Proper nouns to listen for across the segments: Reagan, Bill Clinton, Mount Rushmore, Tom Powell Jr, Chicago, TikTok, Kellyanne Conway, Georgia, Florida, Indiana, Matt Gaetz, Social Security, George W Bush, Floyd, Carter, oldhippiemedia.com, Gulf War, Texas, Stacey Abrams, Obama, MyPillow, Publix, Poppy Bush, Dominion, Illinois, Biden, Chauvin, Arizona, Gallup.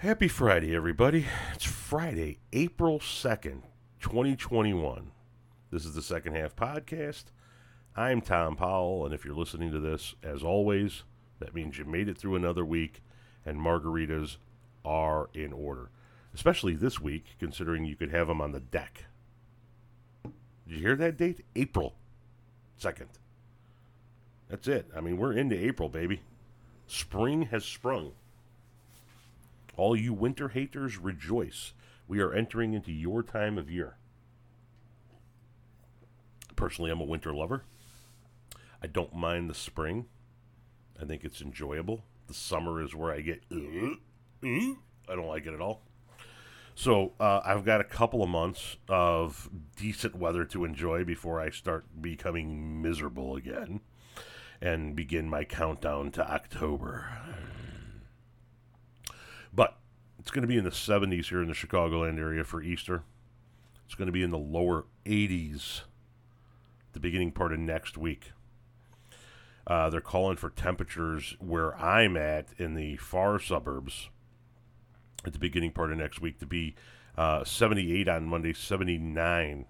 Happy Friday, everybody. It's Friday, April 2nd, 2021. This is the Second Half Podcast. I'm Tom Powell, and if you're listening to this, as always, that means you made it through another week, and margaritas are in order. Especially this week, considering you could have them on the deck. Did you hear that date? April 2nd. That's it. I mean, we're into April, baby. Spring has sprung. All you winter haters, rejoice. We are entering into your time of year. Personally, I'm a winter lover. I don't mind the spring. I think it's enjoyable. The summer is where I get... I don't like it at all. So, I've got a couple of months of decent weather to enjoy before I start becoming miserable again. And begin my countdown to October. But it's going to be in the 70s here in the Chicagoland area for Easter. It's going to be in the lower 80s the beginning part of next week. They're calling for temperatures where I'm at in the far suburbs at the beginning part of next week to be 78 on Monday, 79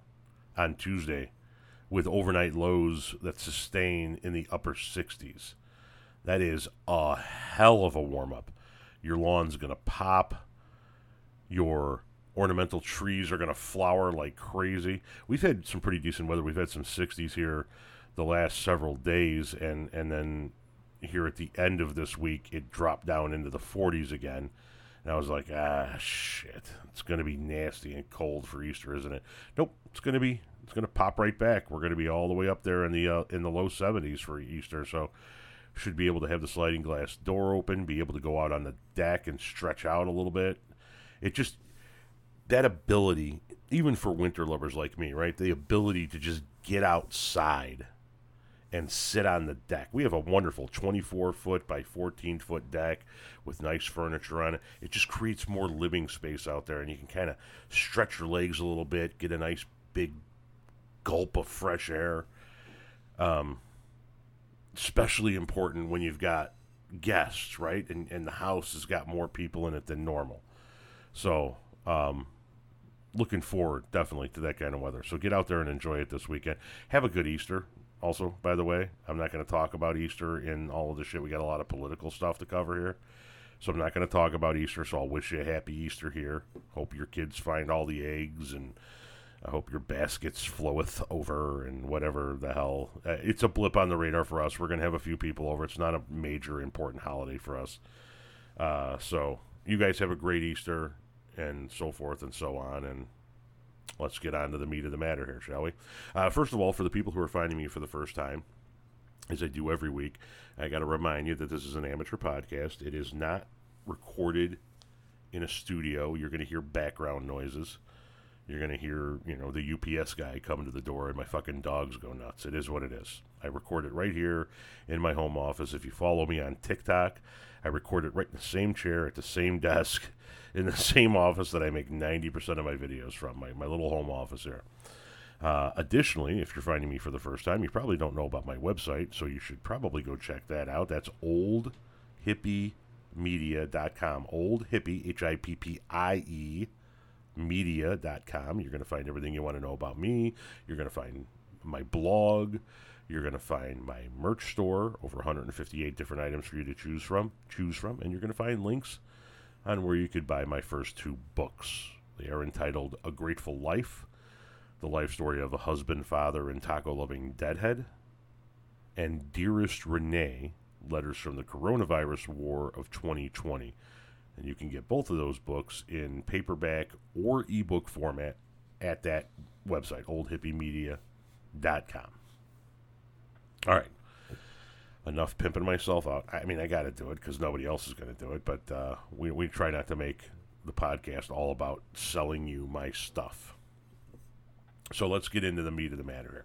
on Tuesday, with overnight lows that sustain in the upper 60s. That is a hell of a warm-up. Your lawn's going to pop. Your ornamental trees are going to flower like crazy. We've had some pretty decent weather. We've had some 60s here the last several days. And then here at the end of this week, it dropped down into the 40s again. And I was like, shit. It's going to be nasty and cold for Easter, isn't it? Nope. It's going to pop right back. We're going to be all the way up there in the low 70s for Easter. So should be able to have the sliding glass door open, be able to go out on the deck and stretch out a little bit. It just, that ability, even for winter lovers like me, right? The ability to just get outside and sit on the deck. We have a wonderful 24-foot by 14-foot deck with nice furniture on it. It just creates more living space out there, and you can kind of stretch your legs a little bit, get a nice big gulp of fresh air. Especially important when you've got guests, right? And the house has got more people in it than normal. So, looking forward, definitely, to that kind of weather. So get out there and enjoy it this weekend. Have a good Easter, also, by the way. I'm not going to talk about Easter in all of this shit. We got a lot of political stuff to cover here. So I'm not going to talk about Easter, so I'll wish you a happy Easter here. Hope your kids find all the eggs, and I hope your baskets floweth over and whatever the hell. It's a blip on the radar for us. We're going to have a few people over. It's not a major important holiday for us. So you guys have a great Easter and so forth and so on. And let's get on to the meat of the matter here, shall we? First of all, for the people who are finding me for the first time, as I do every week, I got to remind you that this is an amateur podcast. It is not recorded in a studio. You're going to hear background noises. You're going to hear, the UPS guy come to the door and my fucking dogs go nuts. It is what it is. I record it right here in my home office. If you follow me on TikTok, I record it right in the same chair at the same desk in the same office that I make 90% of my videos from, my little home office here. Additionally, if you're finding me for the first time, you probably don't know about my website, so you should probably go check that out. That's oldhippiemedia.com. Old hippie, HIPPIE. media.com. You're going to find everything you want to know about me. You're going to find my blog. You're going to find my merch store, over 158 different items for you to choose from, and you're going to find links on where you could buy my first two books. They are entitled A Grateful Life, The Life Story of a Husband, Father, and Taco-Loving Deadhead, and Dearest Renee, Letters from the Coronavirus War of 2020. And you can get both of those books in paperback or ebook format at that website, oldhippiemedia.com. All right. Enough pimping myself out. I mean, I got to do it because nobody else is going to do it, but we try not to make the podcast all about selling you my stuff. So let's get into the meat of the matter here.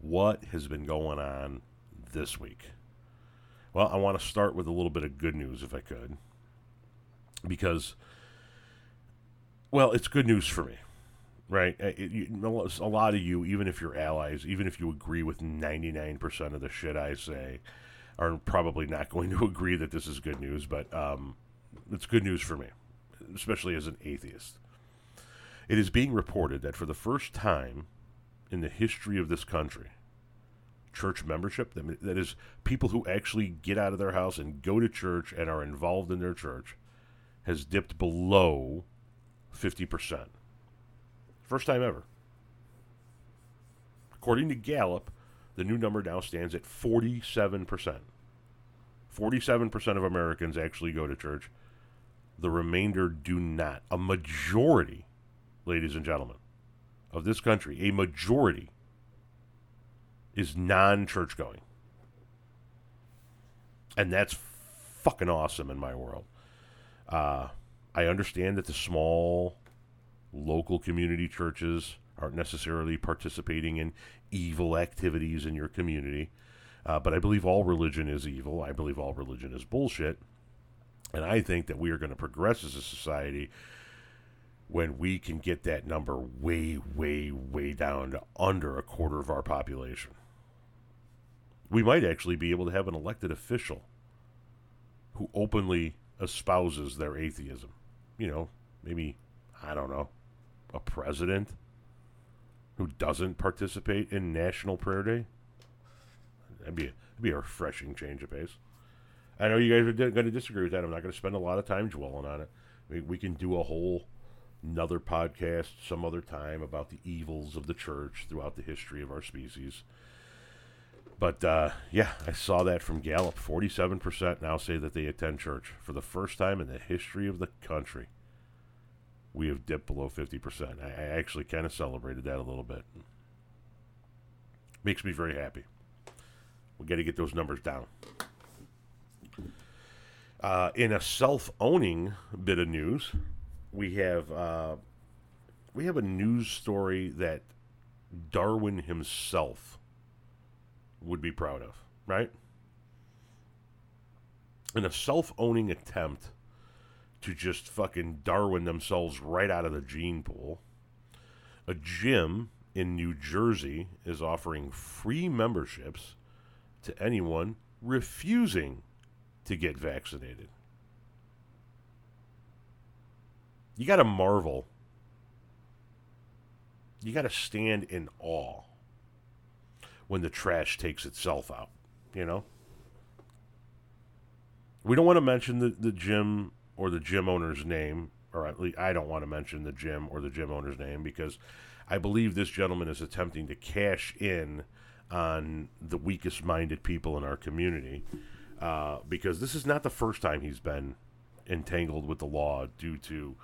What has been going on this week? Well, I want to start with a little bit of good news, if I could. Because, well, it's good news for me, right? A lot of you, even if you're allies, even if you agree with 99% of the shit I say, are probably not going to agree that this is good news, but it's good news for me. especially as an atheist. It is being reported that for the first time in the history of this country, church membership, that is, people who actually get out of their house and go to church and are involved in their church, has dipped below 50%. First time ever. According to Gallup, the new number now stands at 47%. 47% of Americans actually go to church. The remainder do not. A majority, ladies and gentlemen, of this country, a majority is non-church going. And that's fucking awesome in my world. I understand that the small local community churches aren't necessarily participating in evil activities in your community. But I believe all religion is evil. I believe all religion is bullshit. And I think that we are going to progress as a society when we can get that number way, way, way down to under a quarter of our population. We might actually be able to have an elected official who openly espouses their atheism. You know, maybe, I don't know, a president who doesn't participate in National Prayer Day. That'd be a refreshing change of pace. I know you guys are going to disagree with that. I'm not going to spend a lot of time dwelling on it. We can do a whole another podcast some other time about the evils of the church throughout the history of our species. But, yeah, I saw that from Gallup. 47% now say that they attend church. For the first time in the history of the country, we have dipped below 50%. I actually kind of celebrated that a little bit. Makes me very happy. We got to get those numbers down. In a self-owning bit of news, we have a news story that Darwin himself would be proud of, right? In a self-owning attempt to just fucking Darwin themselves right out of the gene pool, a gym in New Jersey is offering free memberships to anyone refusing to get vaccinated. You got to marvel. You got to stand in awe when the trash takes itself out, you know? We don't want to mention the gym or the gym owner's name, or at least I don't want to mention the gym or the gym owner's name, because I believe this gentleman is attempting to cash in on the weakest-minded people in our community, because this is not the first time he's been entangled with the law due to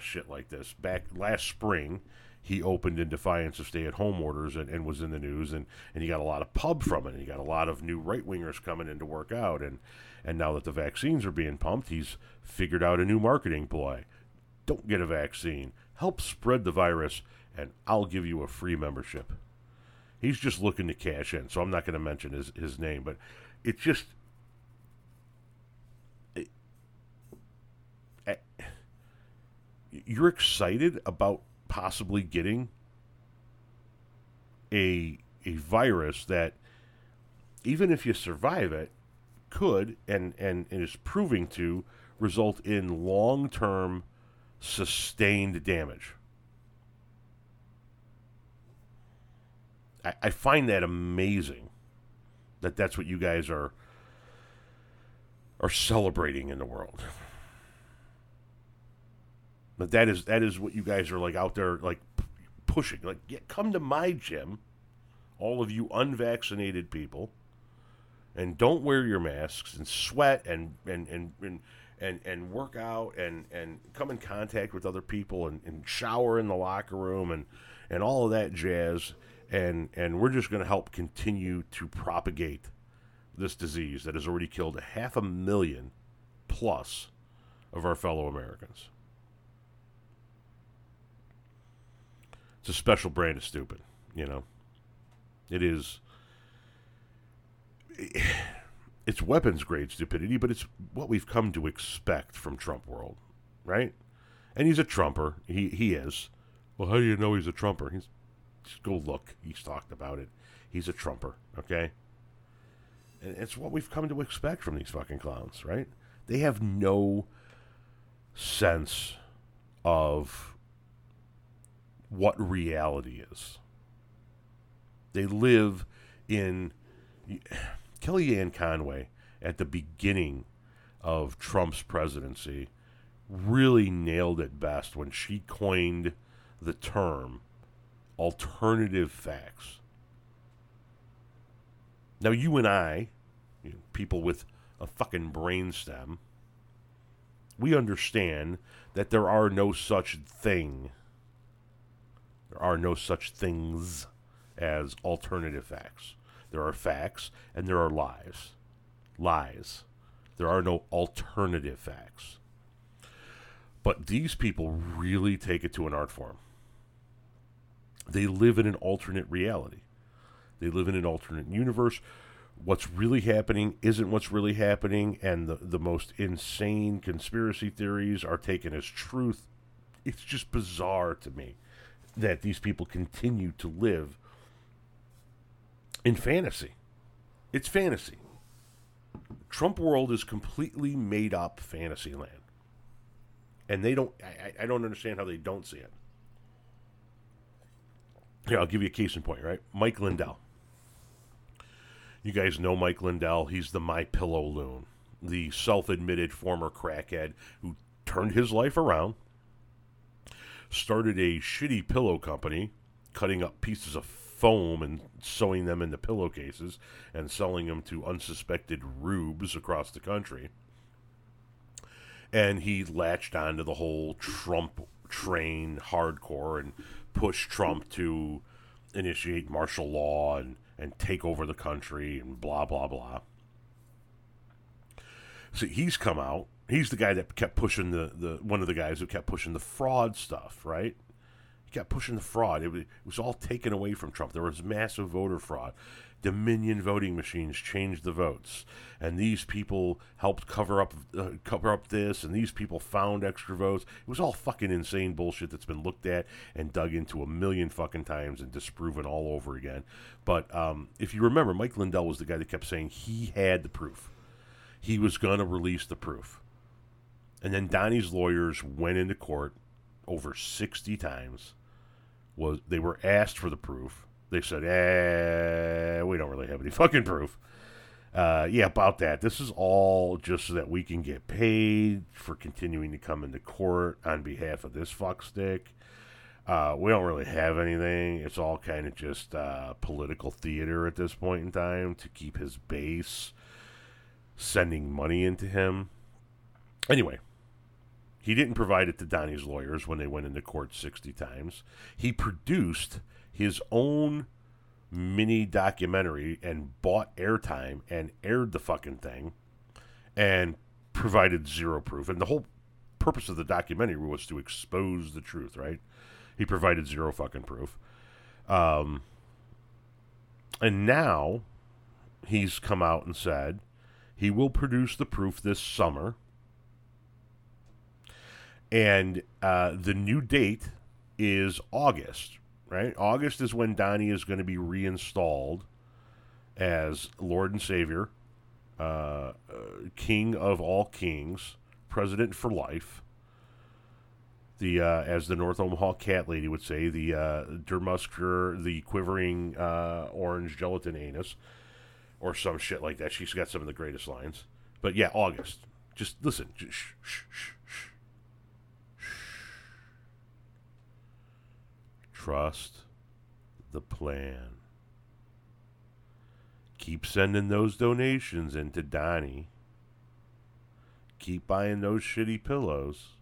shit like this. Back last spring, he opened in defiance of stay-at-home orders and was in the news, and he got a lot of pub from it, and he got a lot of new right-wingers coming in to work out, and now that the vaccines are being pumped, he's figured out a new marketing ploy. Don't get a vaccine. Help spread the virus, and I'll give you a free membership. He's just looking to cash in, so I'm not going to mention his name, but it's just... You're excited about possibly getting a virus that, even if you survive it, could and is proving to result in long-term sustained damage. I find that amazing that that's what you guys are celebrating in the world. But that is what you guys are like out there like pushing. Like, yeah, come to my gym, all of you unvaccinated people, and don't wear your masks and sweat and work out and come in contact with other people and shower in the locker room and all of that jazz. And we're just going to help continue to propagate this disease that has already killed 500,000 plus of our fellow Americans. It's a special brand of stupid, you know. It is. It's weapons grade stupidity, but it's what we've come to expect from Trump world, right? And he's a Trumper. He is. Well, how do you know he's a Trumper? He's just go look. He's talked about it. He's a Trumper, okay? And it's what we've come to expect from these fucking clowns, right? They have no sense of what reality is. They live in... Kellyanne Conway, at the beginning of Trump's presidency, really nailed it best when she coined the term alternative facts. Now, you and I, people with a fucking brainstem, we understand that there are no such thing. There are no such things as alternative facts. There are facts and there are lies. Lies. There are no alternative facts. But these people really take it to an art form. They live in an alternate reality. They live in an alternate universe. What's really happening isn't what's really happening, and the most insane conspiracy theories are taken as truth. It's just bizarre to me that these people continue to live in fantasy. It's fantasy. Trump world is completely made up fantasy land. And they don't, I don't understand how they don't see it. Here, I'll give you a case in point, right? Mike Lindell. You guys know Mike Lindell. He's the MyPillow loon, the self-admitted former crackhead who turned his life around, started a shitty pillow company, cutting up pieces of foam and sewing them into pillowcases and selling them to unsuspected rubes across the country. And he latched onto the whole Trump train hardcore and pushed Trump to initiate martial law and take over the country and blah, blah, blah. See, he's come out. He's the guy that kept pushing one of the guys who kept pushing the fraud stuff, right? Kept pushing the fraud. It was all taken away from Trump. There was massive voter fraud. Dominion voting machines changed the votes, and these people helped cover up this, and these people found extra votes. It was all fucking insane bullshit that's been looked at and dug into a million fucking times and disproven all over again. But if you remember, Mike Lindell was the guy that kept saying he had the proof. He was going to release the proof. And then Donnie's lawyers went into court over 60 times. They were asked for the proof. They said, we don't really have any fucking proof. Yeah, about that. This is all just so that we can get paid for continuing to come into court on behalf of this fuckstick. We don't really have anything. It's all kind of just political theater at this point in time to keep his base sending money into him. Anyway, he didn't provide it to Donnie's lawyers when they went into court 60 times. He produced his own mini documentary and bought airtime and aired the fucking thing and provided zero proof. And the whole purpose of the documentary was to expose the truth, right? He provided zero fucking proof. And now he's come out and said he will produce the proof this summer. And the new date is August, right? August is when Donnie is going to be reinstalled as Lord and Savior, King of all kings, President for life. As the North Omaha cat lady would say, the dermuscular, the quivering orange gelatin anus, or some shit like that. She's got some of the greatest lines. But yeah, August. Just listen. Just shh. Trust the plan. Keep sending those donations into Donnie. Keep buying those shitty pillows.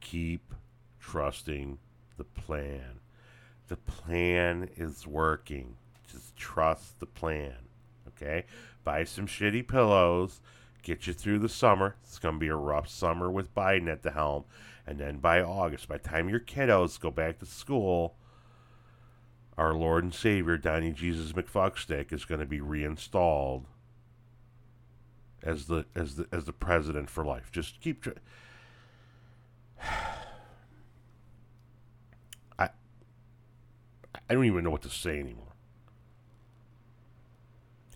Keep trusting the plan. The plan is working. Just trust the plan. Okay? Buy some shitty pillows. Get you through the summer. It's going to be a rough summer with Biden at the helm. And then by August, by the time your kiddos go back to school, our Lord and Savior, Donnie Jesus McFuckstick, is going to be reinstalled as the president for life. Just keep I don't even know what to say anymore.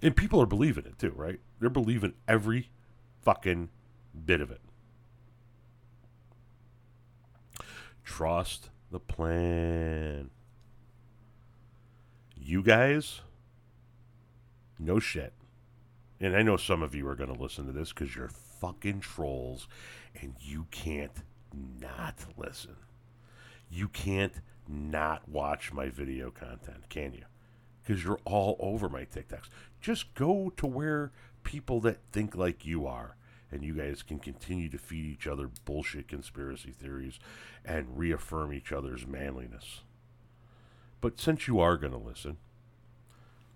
And people are believing it too, right? They're believing every fucking bit of it. Trust the plan. You guys, no shit. And I know some of you are going to listen to this because you're fucking trolls and you can't not listen. You can't not watch my video content, can you? Because you're all over my TikToks. Just go to where people that think like you are, and you guys can continue to feed each other bullshit conspiracy theories and reaffirm each other's manliness. But since you are going to listen,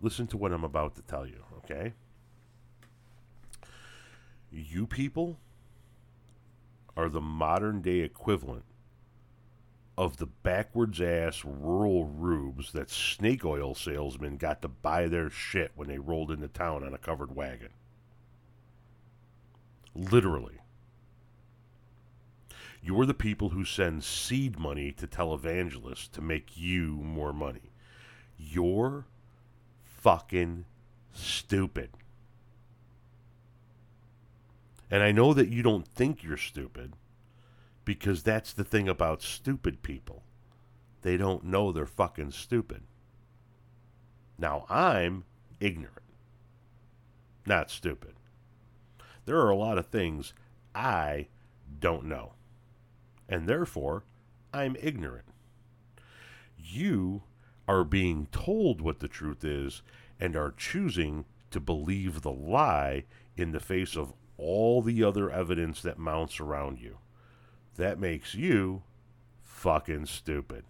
listen to what I'm about to tell you, okay? You people are the modern day equivalent of the backwards ass rural rubes that snake oil salesmen got to buy their shit when they rolled into town on a covered wagon. Literally. You're the people who send seed money to televangelists to make you more money. You're fucking stupid. And I know that you don't think you're stupid, because that's the thing about stupid people. They don't know they're fucking stupid. Now, I'm ignorant. Not stupid. There are a lot of things I don't know. And therefore, I'm ignorant. You are being told what the truth is and are choosing to believe the lie in the face of all the other evidence that mounts around you. That makes you fucking stupid.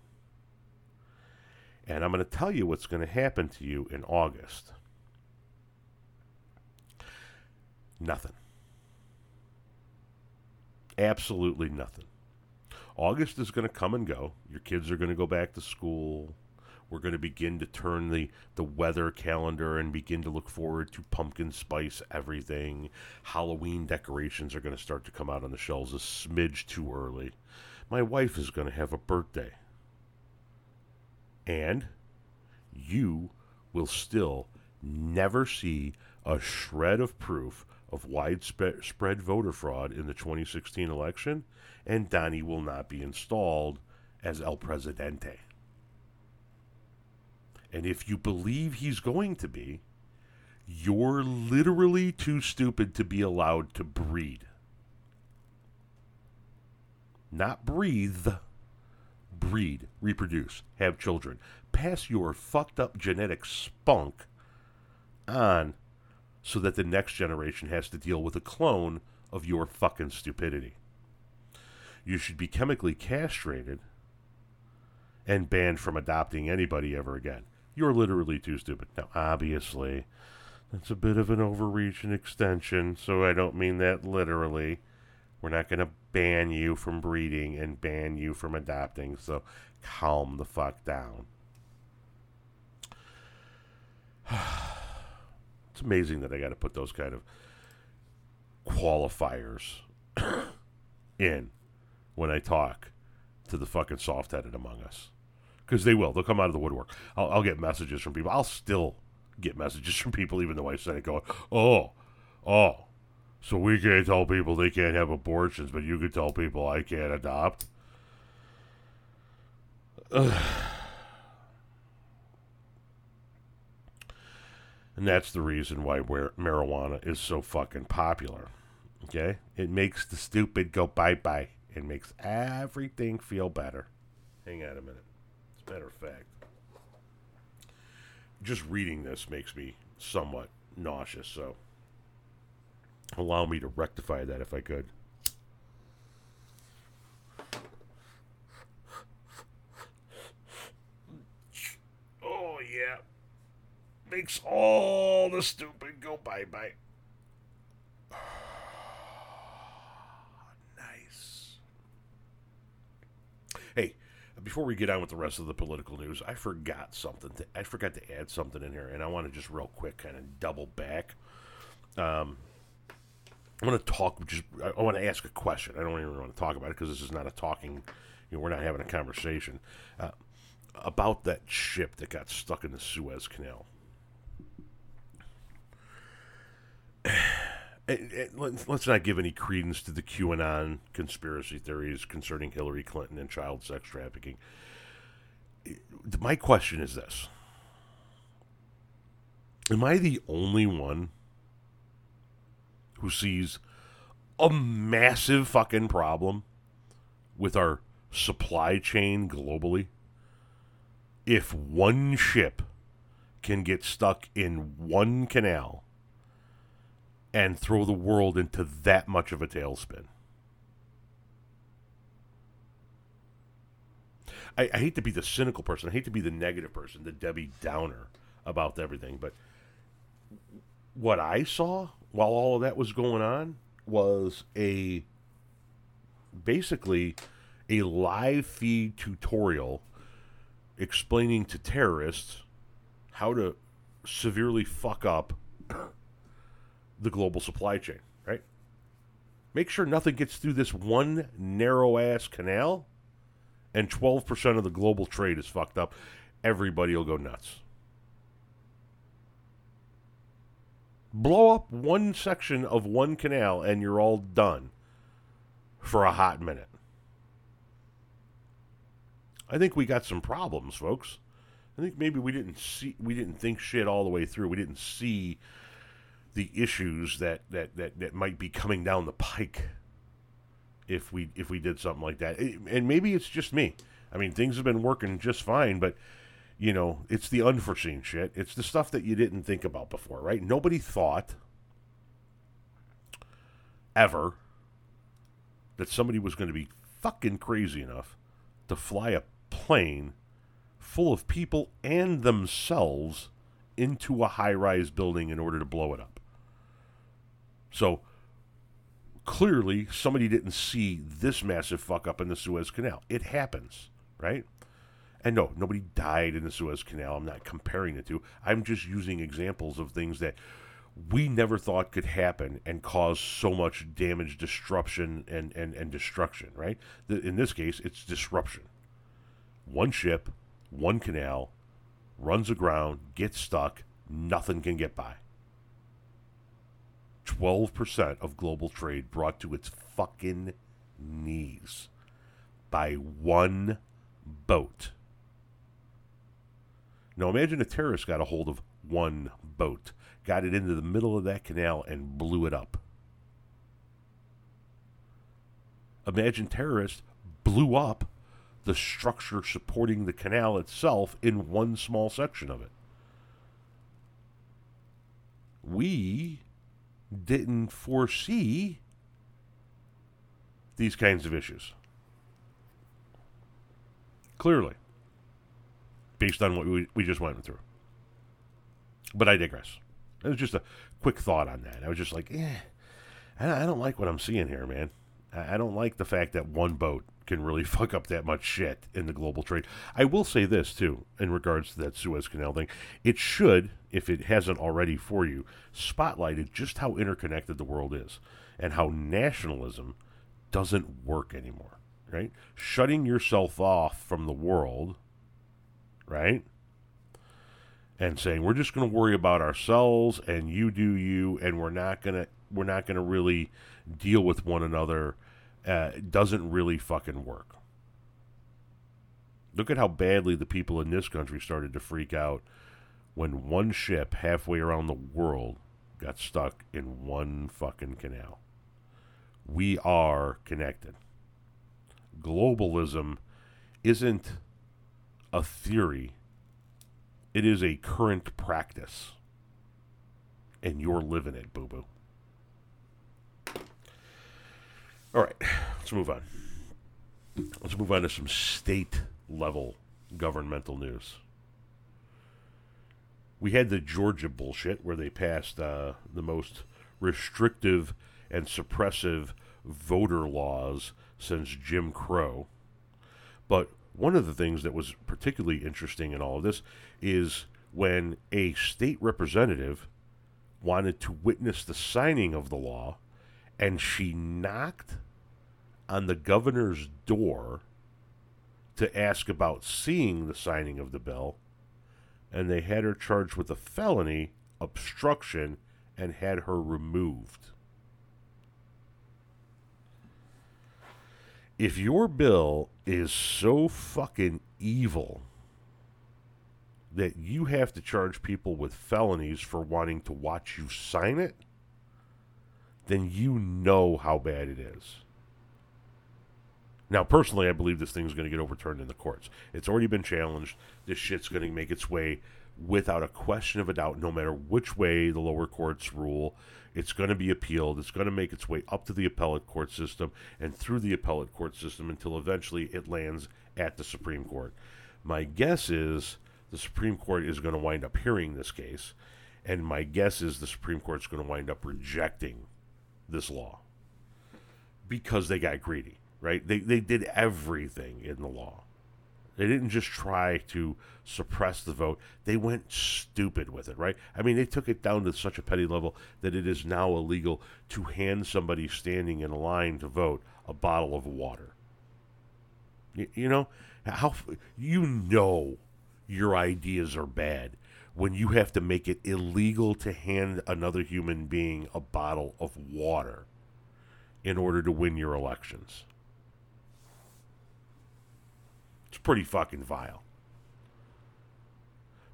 And I'm going to tell you what's going to happen to you in August. Nothing. Absolutely nothing. August is going to come and go. Your kids are going to go back to school. We're going to begin to turn the weather calendar and begin to look forward to pumpkin spice everything. Halloween decorations are going to start to come out on the shelves a smidge too early. My wife is going to have a birthday. And you will still never see a shred of proof of widespread voter fraud in the 2016 election, and Donnie will not be installed as El Presidente. And if you believe he's going to be, you're literally too stupid to be allowed to breed. Not breathe. Breed. Reproduce. Have children. Pass your fucked up genetic spunk on so that the next generation has to deal with a clone of your fucking stupidity. You should be chemically castrated and banned from adopting anybody ever again. You're literally too stupid. Now, obviously, that's a bit of an overreach and extension, so I don't mean that literally. We're not going to ban you from breeding and ban you from adopting, so calm the fuck down. It's amazing that I got to put those kind of qualifiers in when I talk to the fucking soft-headed among us. Because they will. They'll come out of the woodwork. I'll get messages from people. I'll still get messages from people, even though I said it, going, oh, so we can't tell people they can't have abortions, but you can tell people I can't adopt? Ugh. And that's the reason why marijuana is so fucking popular. Okay? It makes the stupid go bye-bye. It makes everything feel better. Hang on a minute. As a matter of fact, just reading this makes me somewhat nauseous, so allow me to rectify that if I could. Oh, yeah. Makes all the stupid go bye-bye. Hey, before we get on with the rest of the political news, I forgot to add something in here, and I want to just real quick kind of double back. I want to ask a question. I don't even want to talk about it because this is not a talking, we're not having a conversation about that ship that got stuck in the Suez Canal. Let's not give any credence to the QAnon conspiracy theories concerning Hillary Clinton and child sex trafficking. My question is this. Am I the only one who sees a massive fucking problem with our supply chain globally? If one ship can get stuck in one canal and throw the world into that much of a tailspin. I hate to be the cynical person. I hate to be the negative person, the Debbie Downer about everything. But what I saw while all of that was going on was basically a live feed tutorial explaining to terrorists how to severely fuck up the global supply chain, right? Make sure nothing gets through this one narrow-ass canal, and 12% of the global trade is fucked up. Everybody will go nuts. Blow up one section of one canal, and you're all done for a hot minute. I think we got some problems, folks. I think maybe we didn't think shit all the way through. We didn't see the issues that might be coming down the pike if we did something like that. And maybe it's just me. I mean, things have been working just fine, but, you know, it's the unforeseen shit. It's the stuff that you didn't think about before, right? Nobody thought ever that somebody was going to be fucking crazy enough to fly a plane full of people and themselves into a high-rise building in order to blow it up. So, clearly, somebody didn't see this massive fuck-up in the Suez Canal. It happens, right? And no, nobody died in the Suez Canal. I'm not comparing the two. I'm just using examples of things that we never thought could happen and cause so much damage, disruption, and destruction, right? In this case, it's disruption. One ship, one canal, runs aground, gets stuck, nothing can get by. 12% of global trade brought to its fucking knees by one boat. Now imagine a terrorist got a hold of one boat, got it into the middle of that canal and blew it up. Imagine terrorists blew up the structure supporting the canal itself in one small section of it. We didn't foresee these kinds of issues. Clearly. Based on what we just went through. But I digress. It was just a quick thought on that. I was just like, I don't like what I'm seeing here, man. I don't like the fact that one boat can really fuck up that much shit in the global trade. I will say this, too, in regards to that Suez Canal thing. It should, if it hasn't already for you, spotlighted just how interconnected the world is and how nationalism doesn't work anymore, right? Shutting yourself off from the world, right? And saying, we're just going to worry about ourselves and you do you, and we're not going to really deal with one another. It doesn't really fucking work. Look at how badly the people in this country started to freak out when one ship halfway around the world got stuck in one fucking canal. We are connected. Globalism isn't a theory. It is a current practice. And you're living it, boo-boo. All right, let's move on. Let's move on to some state-level governmental news. We had the Georgia bullshit where they passed the most restrictive and suppressive voter laws since Jim Crow. But one of the things that was particularly interesting in all of this is when a state representative wanted to witness the signing of the law, and she knocked on the governor's door to ask about seeing the signing of the bill, and they had her charged with a felony, obstruction, and had her removed. if your bill is so fucking evil that you have to charge people with felonies for wanting to watch you sign it, then you know how bad it is. Now, personally, I believe this thing's going to get overturned in the courts. It's already been challenged. This shit's going to make its way without a question of a doubt, no matter which way the lower courts rule. It's going to be appealed. It's going to make its way up to the appellate court system and through the appellate court system until eventually it lands at the Supreme Court. My guess is the Supreme Court is going to wind up hearing this case, and my guess is the Supreme Court's going to wind up rejecting this law because they got greedy, right? They did everything in the law. They didn't just try to suppress the vote. They went stupid with it, right? I mean, they took it down to such a petty level that it is now illegal to hand somebody standing in a line to vote a bottle of water. You know, how you know your ideas are bad when you have to make it illegal to hand another human being a bottle of water in order to win your elections. It's pretty fucking vile.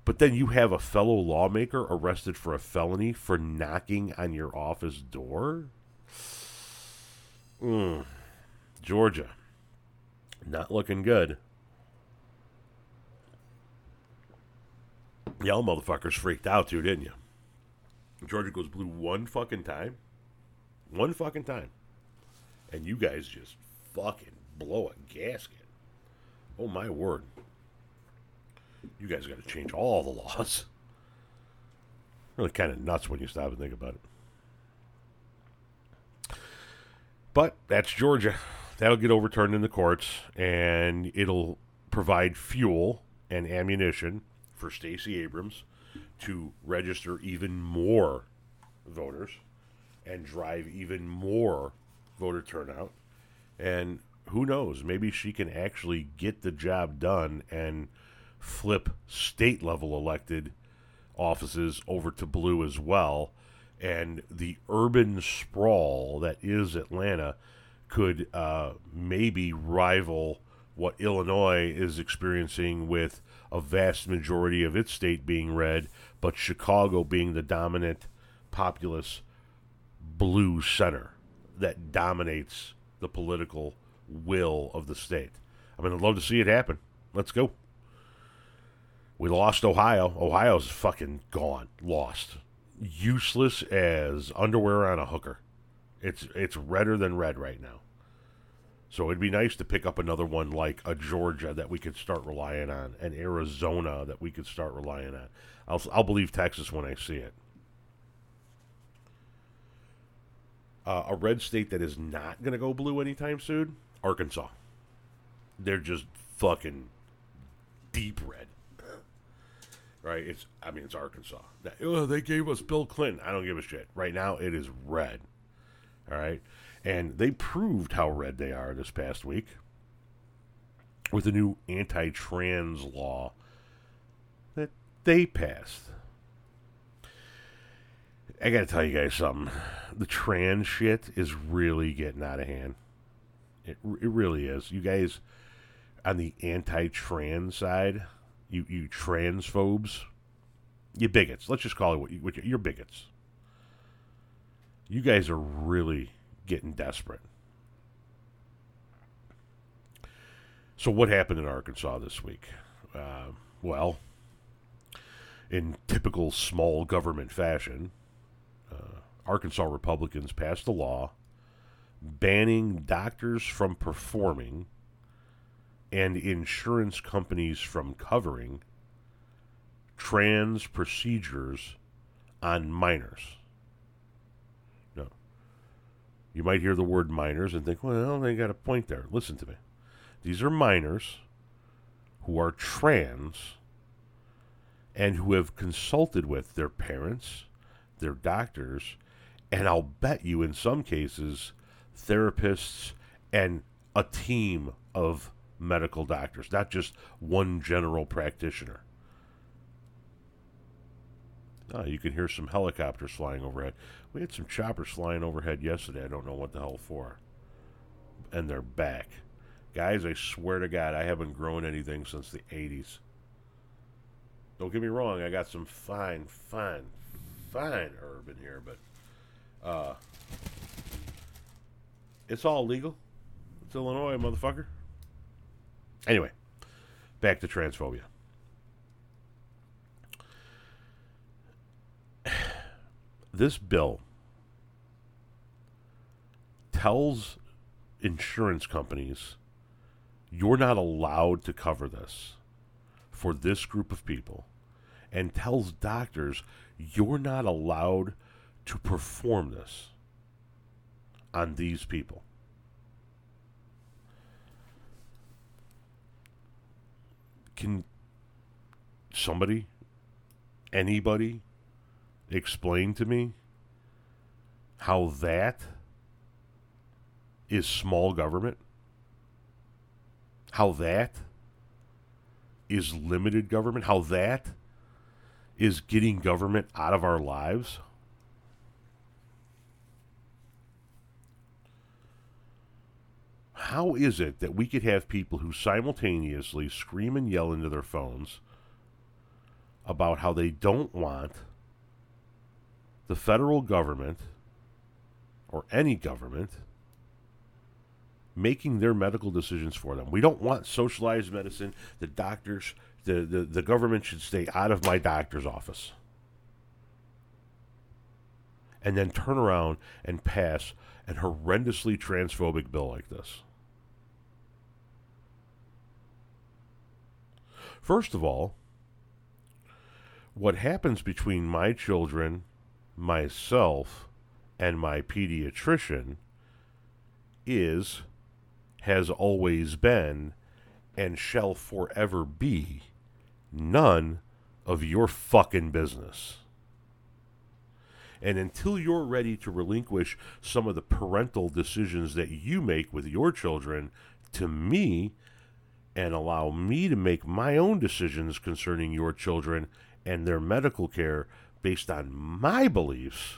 But then you have a fellow lawmaker arrested for a felony for knocking on your office door? Georgia. Not looking good. Y'all motherfuckers freaked out too, didn't you? Georgia goes blue one fucking time. One fucking time. And you guys just fucking blow a gasket. Oh, my word. You guys got to change all the laws. Really kind of nuts when you stop and think about it. But that's Georgia. That'll get overturned in the courts, and it'll provide fuel and ammunition for Stacey Abrams to register even more voters and drive even more voter turnout. And who knows? Maybe she can actually get the job done and flip state-level elected offices over to blue as well. And the urban sprawl that is Atlanta could maybe rival what Illinois is experiencing with a vast majority of its state being red, but Chicago being the dominant populous blue center that dominates the political will of the state. I mean, I'd love to see it happen. Let's go. We lost Ohio. Ohio's fucking gone. Lost. Useless as underwear on a hooker. It's redder than red right now. So it'd be nice to pick up another one like a Georgia that we could start relying on, an Arizona that we could start relying on. I'll believe Texas when I see it. A red state that is not going to go blue anytime soon, Arkansas. They're just fucking deep red, right? It's Arkansas. They gave us Bill Clinton. I don't give a shit. Right now, it is red, all right? And they proved how red they are this past week with a new anti-trans law that they passed. I gotta tell you guys something. The trans shit is really getting out of hand. It really is. You guys, on the anti-trans side, you transphobes, you bigots. Let's just call it what you're bigots. You guys are really getting desperate. So what happened in Arkansas this week? Well, in typical small government fashion, Arkansas Republicans passed a law banning doctors from performing and insurance companies from covering trans procedures on minors. Now, you might hear the word minors and think, well, they got a point there. Listen to me. These are minors who are trans and who have consulted with their parents, their doctors, and I'll bet you in some cases, therapists and a team of medical doctors, not just one general practitioner. You can hear some helicopters flying overhead. We had some choppers flying overhead yesterday. I don't know what the hell for. And they're back. Guys, I swear to God, I haven't grown anything since the 80s. Don't get me wrong, I got some fine herb in here, but it's all legal. It's Illinois, motherfucker. Anyway, back to transphobia. This bill tells insurance companies, you're not allowed to cover this for this group of people, and tells doctors, you're not allowed to perform this on these people. Can somebody, anybody, explain to me how that is small government? How that is limited government? How that is getting government out of our lives? How is it that we could have people who simultaneously scream and yell into their phones about how they don't want the federal government or any government making their medical decisions for them? We don't want socialized medicine. The doctors, the government should stay out of my doctor's office. And then turn around and pass an horrendously transphobic bill like this. First of all, what happens between my children, myself, and my pediatrician is, has always been, and shall forever be none of your fucking business. And until you're ready to relinquish some of the parental decisions that you make with your children to me, and allow me to make my own decisions concerning your children and their medical care based on my beliefs,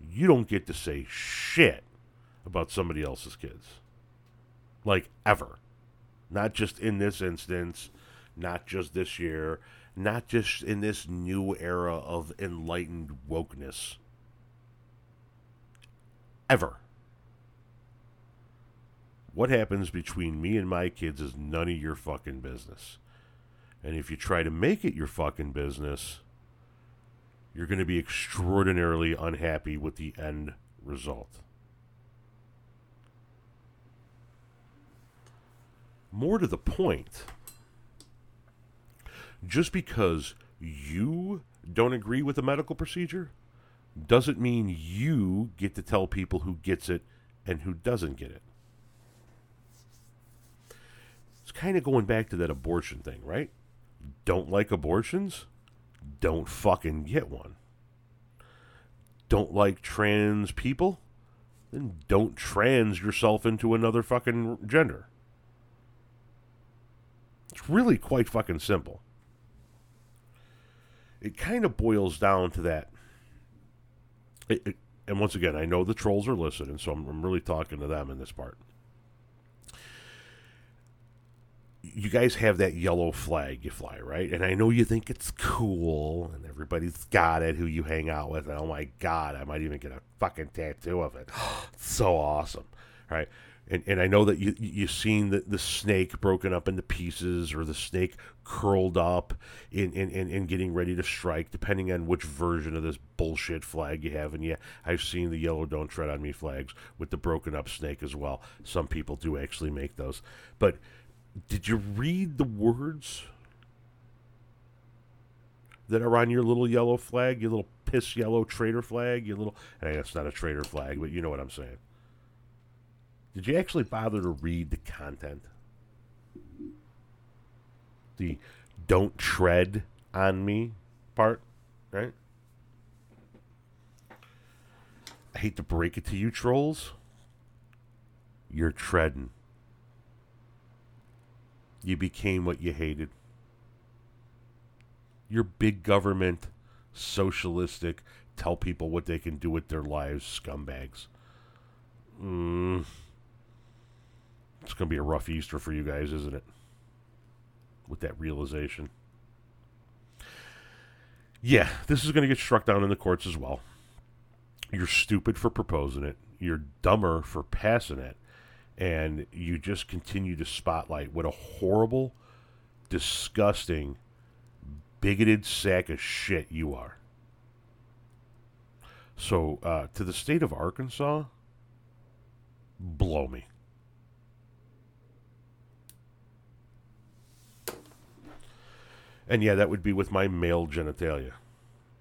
you don't get to say shit about somebody else's kids. Like, ever. Not just in this instance, not just this year, not just in this new era of enlightened wokeness. Ever. What happens between me and my kids is none of your fucking business. And if you try to make it your fucking business, you're going to be extraordinarily unhappy with the end result. More to the point, just because you don't agree with a medical procedure doesn't mean you get to tell people who gets it and who doesn't get it. It's kind of going back to that abortion thing, right? Don't like abortions? Don't fucking get one. Don't like trans people? Then don't trans yourself into another fucking gender. It's really quite fucking simple. It kind of boils down to that. And once again, I know the trolls are listening, so I'm really talking to them in this part. You guys have that yellow flag you fly, right? And I know you think it's cool, and everybody's got it who you hang out with. And oh my God, I might even get a fucking tattoo of it. It's so awesome, right? And I know that you've seen the snake broken up into pieces, or the snake curled up and getting ready to strike, depending on which version of this bullshit flag you have. And yeah, I've seen the yellow "Don't Tread on Me" flags with the broken up snake as well. Some people do actually make those. But did you read the words that are on your little yellow flag, your little piss yellow traitor flag, your little... Hey, it's not a traitor flag, but you know what I'm saying. Did you actually bother to read the content? The "don't tread on me" part, right? I hate to break it to you, trolls. You're treading. You became what you hated. Your big government, socialistic, tell people what they can do with their lives, scumbags. It's going to be a rough Easter for you guys, isn't it? With that realization. Yeah, this is going to get struck down in the courts as well. You're stupid for proposing it. You're dumber for passing it. And you just continue to spotlight what a horrible, disgusting, bigoted sack of shit you are. So, to the state of Arkansas, blow me. And yeah, that would be with my male genitalia.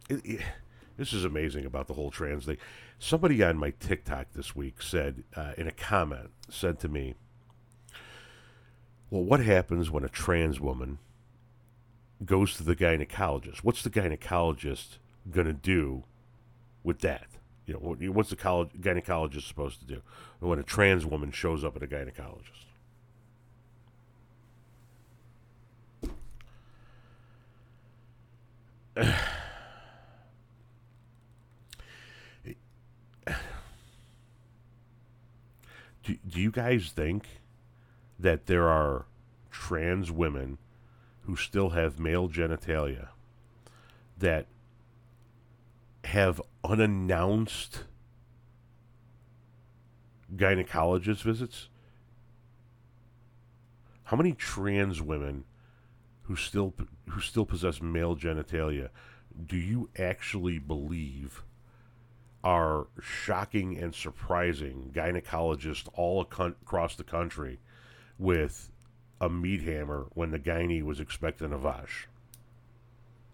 This is amazing about the whole trans thing. Somebody on my TikTok this week said, in a comment, said to me, well, what happens when a trans woman goes to the gynecologist? What's the gynecologist going to do with that? You know, what's the gynecologist supposed to do when a trans woman shows up at a gynecologist? Do you guys think that there are trans women who still have male genitalia that have unannounced gynecologist visits? How many trans women who still possess male genitalia do you actually believe are shocking and surprising gynecologists all across the country with a meat hammer when the gynae was expecting a vash?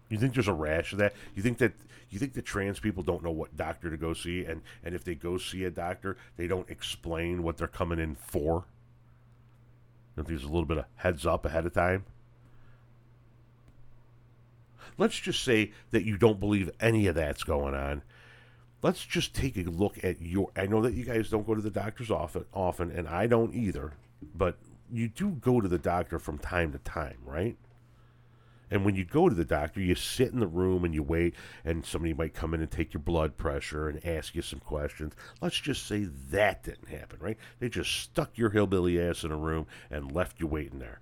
You think there's a rash of that? You think that trans people don't know what doctor to go see, and if they go see a doctor, they don't explain what they're coming in for? If there's a little bit of heads up ahead of time? Let's just say that you don't believe any of that's going on. Let's just take a look at your... I know that you guys don't go to the doctor's often, and I don't either, but you do go to the doctor from time to time, right? And when you go to the doctor, you sit in the room and you wait, and somebody might come in and take your blood pressure and ask you some questions. Let's just say that didn't happen, right? They just stuck your hillbilly ass in a room and left you waiting there.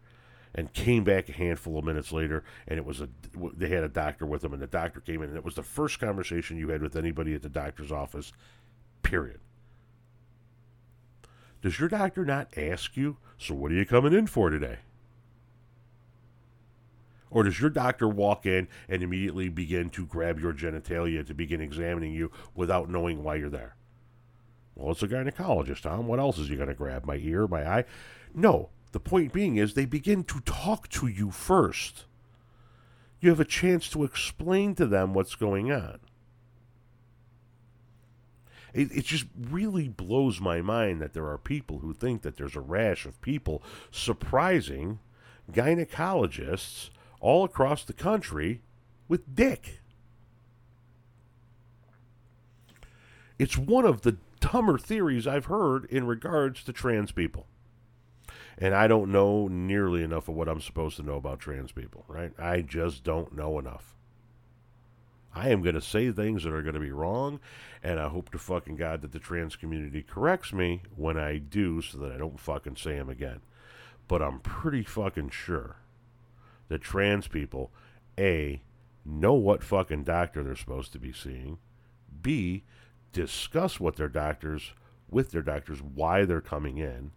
And came back a handful of minutes later, and they had a doctor with them, and the doctor came in, and it was the first conversation you had with anybody at the doctor's office, period. Does your doctor not ask you, so what are you coming in for today? Or does your doctor walk in and immediately begin to grab your genitalia to begin examining you without knowing why you're there? Well, it's a gynecologist, Tom. What else is he going to grab? My ear, my eye? No. The point being is they begin to talk to you first. You have a chance to explain to them what's going on. It just really blows my mind that there are people who think that there's a rash of people surprising gynecologists all across the country with dick. It's one of the dumber theories I've heard in regards to trans people. And I don't know nearly enough of what I'm supposed to know about trans people, right? I just don't know enough. I am going to say things that are going to be wrong, and I hope to fucking God that the trans community corrects me when I do so that I don't fucking say them again. But I'm pretty fucking sure that trans people, A, know what fucking doctor they're supposed to be seeing, B, discuss with their doctors why they're coming in,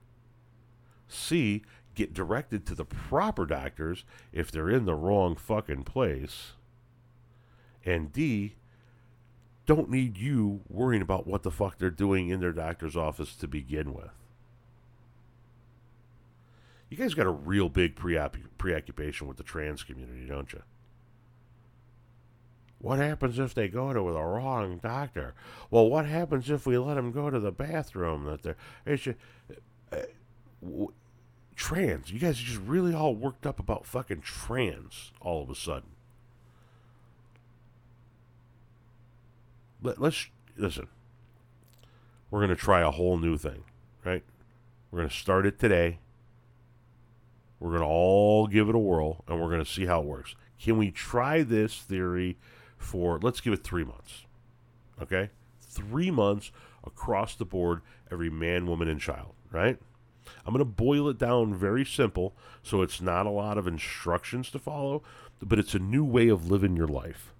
C, get directed to the proper doctors if they're in the wrong fucking place. And D, don't need you worrying about what the fuck they're doing in their doctor's office to begin with. You guys got a real big preoccupation with the trans community, don't you? What happens if they go to the wrong doctor? Well, what happens if we let them go to the bathroom that they're... Trans. You guys are just really all worked up about fucking trans all of a sudden. Let's listen. We're going to try a whole new thing, right? We're going to start it today. We're going to all give it a whirl, and we're going to see how it works. Can we try this theory for, let's give it 3 months, okay? 3 months across the board, every man, woman, and child, right? I'm going to boil it down very simple, so it's not a lot of instructions to follow, but it's a new way of living your life.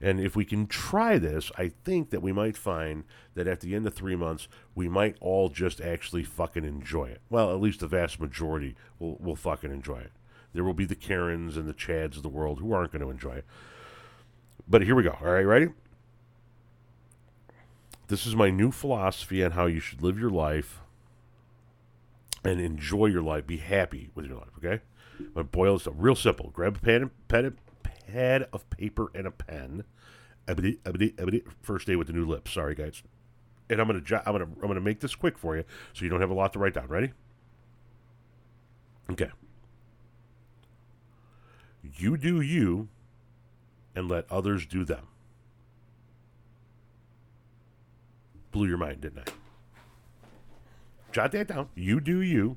And if we can try this, I think that we might find that at the end of 3 months, we might all just actually fucking enjoy it. Well, at least the vast majority will fucking enjoy it. There will be the Karens and the Chads of the world who aren't going to enjoy it. But here we go. All right, ready? This is my new philosophy on how you should live your life and enjoy your life. Be happy with your life, okay? I'm going to boil this up real simple. Grab a pad of paper and a pen. First day with the new lips. Sorry, guys. And I'm gonna make this quick for you, so you don't have a lot to write down. Ready? Okay. You do you, and let others do them. Blew your mind, didn't I? Jot that down. You do you.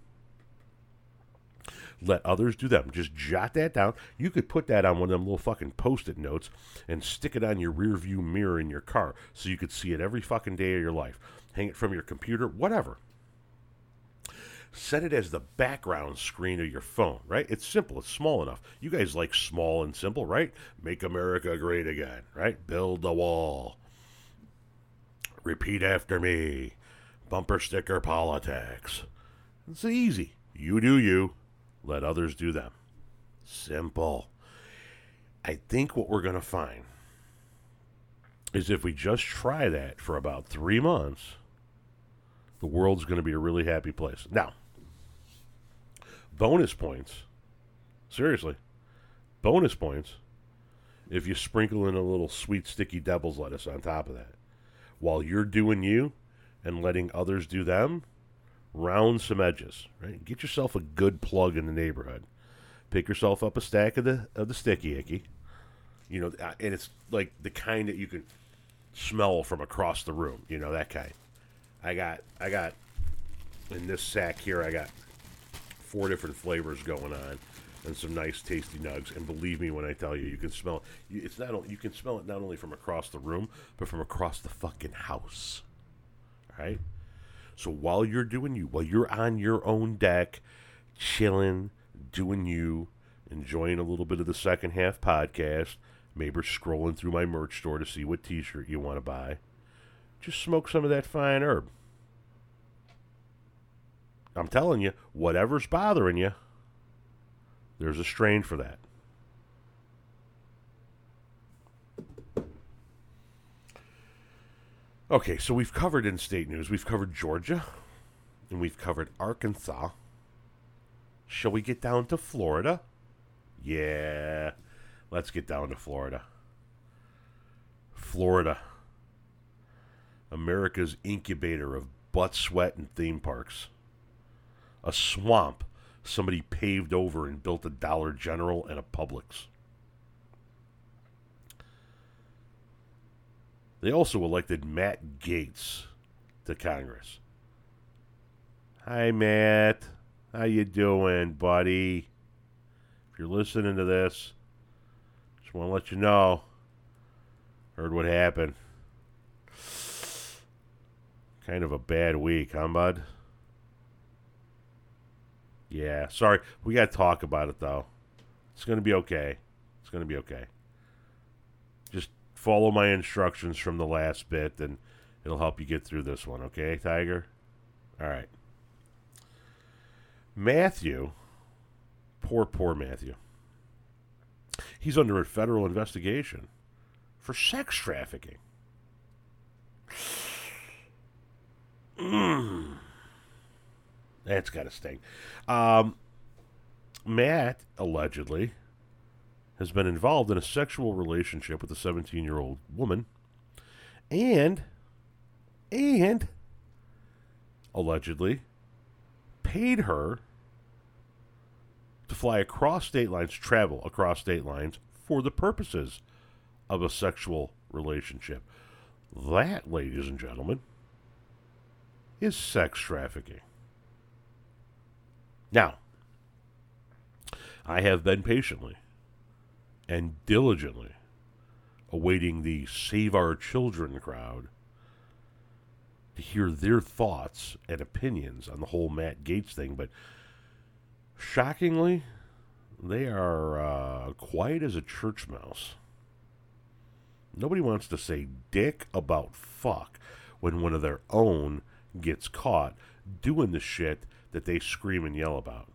Let others do them. Just jot that down. You could put that on one of them little fucking post-it notes and stick it on your rear view mirror in your car so you could see it every fucking day of your life. Hang it from your computer, whatever. Set it as the background screen of your phone, right? It's simple. It's small enough. You guys like small and simple, right? Make America great again, right? Build the wall. Repeat after me. Bumper sticker politics. It's easy. You do you. Let others do them. Simple. I think what we're going to find is if we just try that for about 3 months, the world's going to be a really happy place. Now, bonus points. Seriously. Bonus points if you sprinkle in a little sweet sticky devil's lettuce on top of that. While you're doing you and letting others do them, round some edges, right? Get yourself a good plug in the neighborhood. Pick yourself up a stack of the sticky icky, you know, and it's like the kind that you can smell from across the room, you know, that kind. I got in this sack here, I got 4 different flavors going on, and some nice tasty nugs. And believe me when I tell you, you can smell it. It's not only, you can smell it not only from across the room, but from across the fucking house. All right. So while you're doing you, while you're on your own deck, chilling, doing you, enjoying a little bit of the second half podcast, maybe scrolling through my merch store to see what t-shirt you want to buy, just smoke some of that fine herb. I'm telling you, whatever's bothering you, there's a strain for that. Okay, so we've covered in-state news. We've covered Georgia, and we've covered Arkansas. Shall we get down to Florida? Yeah, let's get down to Florida. Florida, America's incubator of butt sweat and theme parks. A swamp somebody paved over and built a Dollar General and a Publix. They also elected Matt Gaetz to Congress. Hi, Matt. How you doing, buddy? If you're listening to this, just want to let you know. Heard what happened. Kind of a bad week, huh, bud? Yeah, sorry. We got to talk about it, though. It's going to be okay. It's going to be okay. Just follow my instructions from the last bit, and it'll help you get through this one, okay, Tiger? All right. Matthew, poor Matthew. He's under a federal investigation for sex trafficking. That's got to sting. Matt, allegedly, has been involved in a sexual relationship with a 17-year-old woman and allegedly paid her to fly across state lines, travel across state lines for the purposes of a sexual relationship. That, ladies and gentlemen, is sex trafficking. Now, I have been patiently and diligently awaiting the Save Our Children crowd to hear their thoughts and opinions on the whole Matt Gaetz thing, but shockingly, they are quiet as a church mouse. Nobody wants to say dick about fuck when one of their own gets caught doing the shit that they scream and yell about.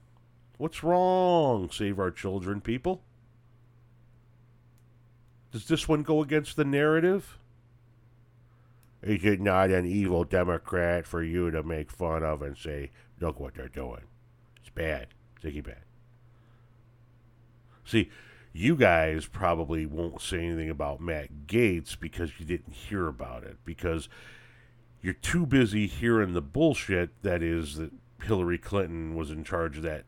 What's wrong? Save our children, people. Does this one go against the narrative? Is it not an evil Democrat for you to make fun of and say, look what they're doing? It's bad. Sticky bad. See, you guys probably won't say anything about Matt Gaetz because you didn't hear about it, because you're too busy hearing the bullshit that is that Hillary Clinton was in charge of that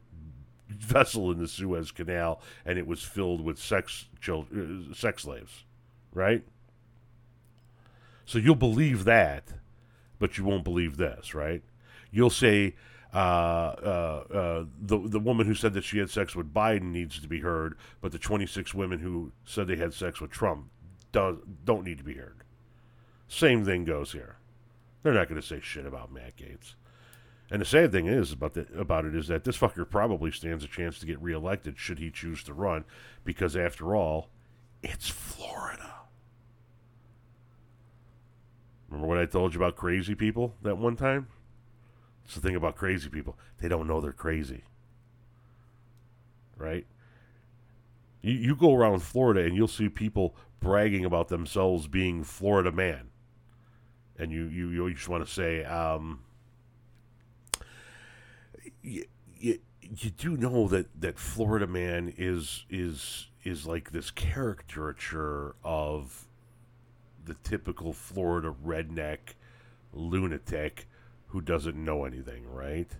vessel in the Suez Canal and it was filled with sex slaves, right? So you'll believe that, but you won't believe this, right? You'll say the woman who said that she had sex with Biden needs to be heard, but the 26 women who said they had sex with Trump don't need to be heard. Same thing goes here. They're not going to say shit about Matt Gaetz. And the sad thing is about it is that this fucker probably stands a chance to get reelected should he choose to run, because after all, it's Florida. Remember what I told you about crazy people that one time? It's the thing about crazy people. They don't know they're crazy. Right? You go around Florida and you'll see people bragging about themselves being Florida man. And you just want to say, you do know that Florida man is like this caricature of the typical Florida redneck lunatic who doesn't know anything, right?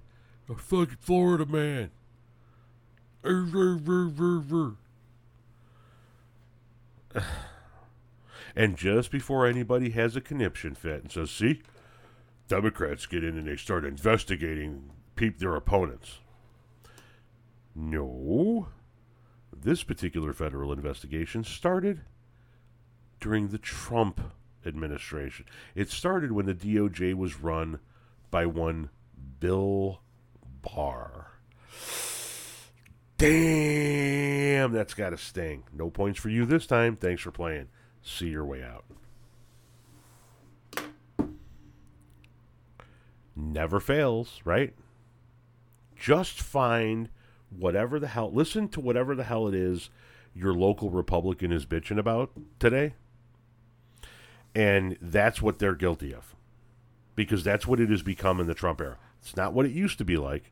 A fucking Florida man. And just before anybody has a conniption fit and says, see, Democrats get in and they start investigating, peep their opponents. No. This particular federal investigation started during the Trump administration. It started when the DOJ was run by one Bill Barr. Damn, that's got to sting. No points for you this time. Thanks for playing. See your way out. Never fails, right? Just find whatever the hell, listen to whatever the hell it is your local Republican is bitching about today. And that's what they're guilty of. Because that's what it has become in the Trump era. It's not what it used to be like.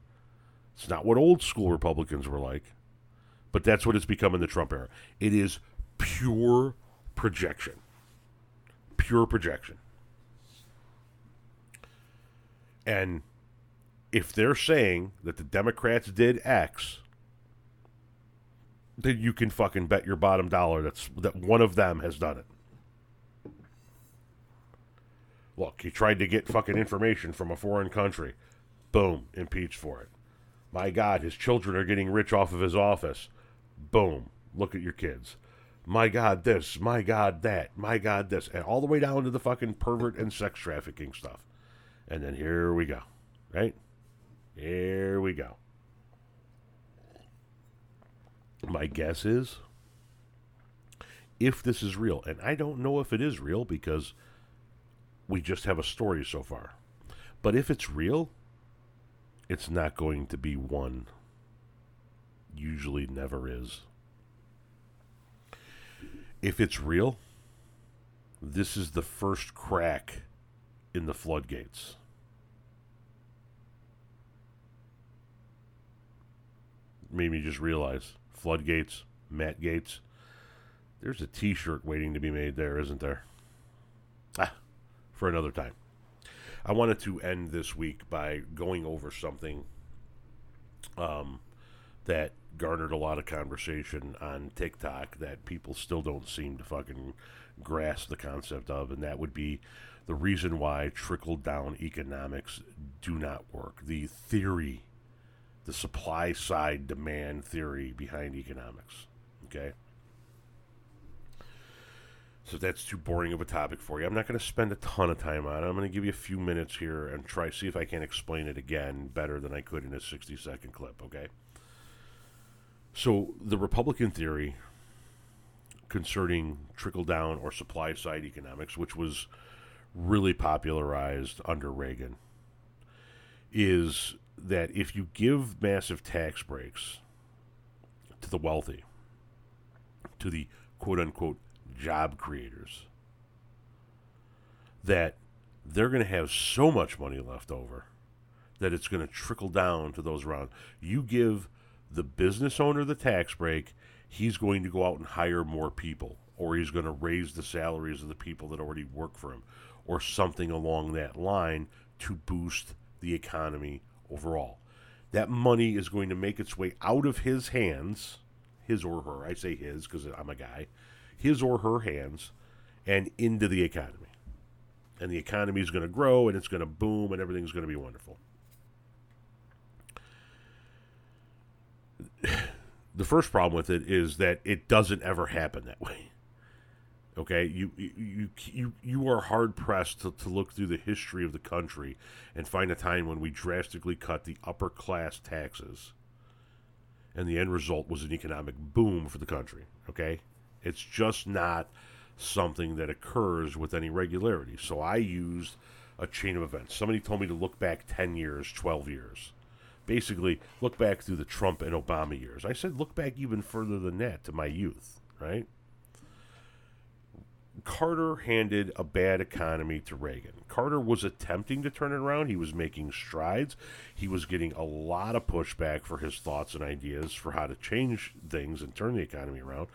It's not what old school Republicans were like. But that's what it's become in the Trump era. It is pure projection. Pure projection. And if they're saying that the Democrats did X, then you can fucking bet your bottom dollar that one of them has done it. Look, he tried to get fucking information from a foreign country. Boom. Impeached for it. My God, his children are getting rich off of his office. Boom. Look at your kids. My God, this. My God, that. My God, this. And all the way down to the fucking pervert and sex trafficking stuff. And then here we go. Right? Here we go. My guess is, if this is real, and I don't know if it is real because we just have a story so far. But if it's real, it's not going to be one. Usually never is. If it's real, this is the first crack in the floodgates. Made me just realize, floodgates, Matt Gaetz. There's a t-shirt waiting to be made there, isn't there? Ah. For another time. I wanted to end this week by going over something that garnered a lot of conversation on TikTok that people still don't seem to fucking grasp the concept of, and that would be the reason why trickle-down economics do not work. The theory, the supply-side demand theory behind economics. Okay? So that's too boring of a topic for you. I'm not going to spend a ton of time on it. I'm going to give you a few minutes here and try see if I can explain it again better than I could in a 60-second clip, okay? So the Republican theory concerning trickle-down or supply-side economics, which was really popularized under Reagan, is that if you give massive tax breaks to the wealthy, to the quote-unquote job creators, that they're going to have so much money left over that it's going to trickle down to those around. You give the business owner the tax break, he's going to go out and hire more people, or he's going to raise the salaries of the people that already work for him, or something along that line to boost the economy overall. That money is going to make its way out of his hands, his or her, I say his because I'm a guy, his or her hands, and into the economy. And the economy is going to grow, and it's going to boom, and everything's going to be wonderful. The first problem with it is that it doesn't ever happen that way. Okay, you are hard-pressed to look through the history of the country and find a time when we drastically cut the upper-class taxes, and the end result was an economic boom for the country, okay? It's just not something that occurs with any regularity. So I used a chain of events. Somebody told me to look back 10 years, 12 years. Basically, look back through the Trump and Obama years. I said look back even further than that to my youth, right? Carter handed a bad economy to Reagan. Carter was attempting to turn it around. He was making strides. He was getting a lot of pushback for his thoughts and ideas for how to change things and turn the economy around.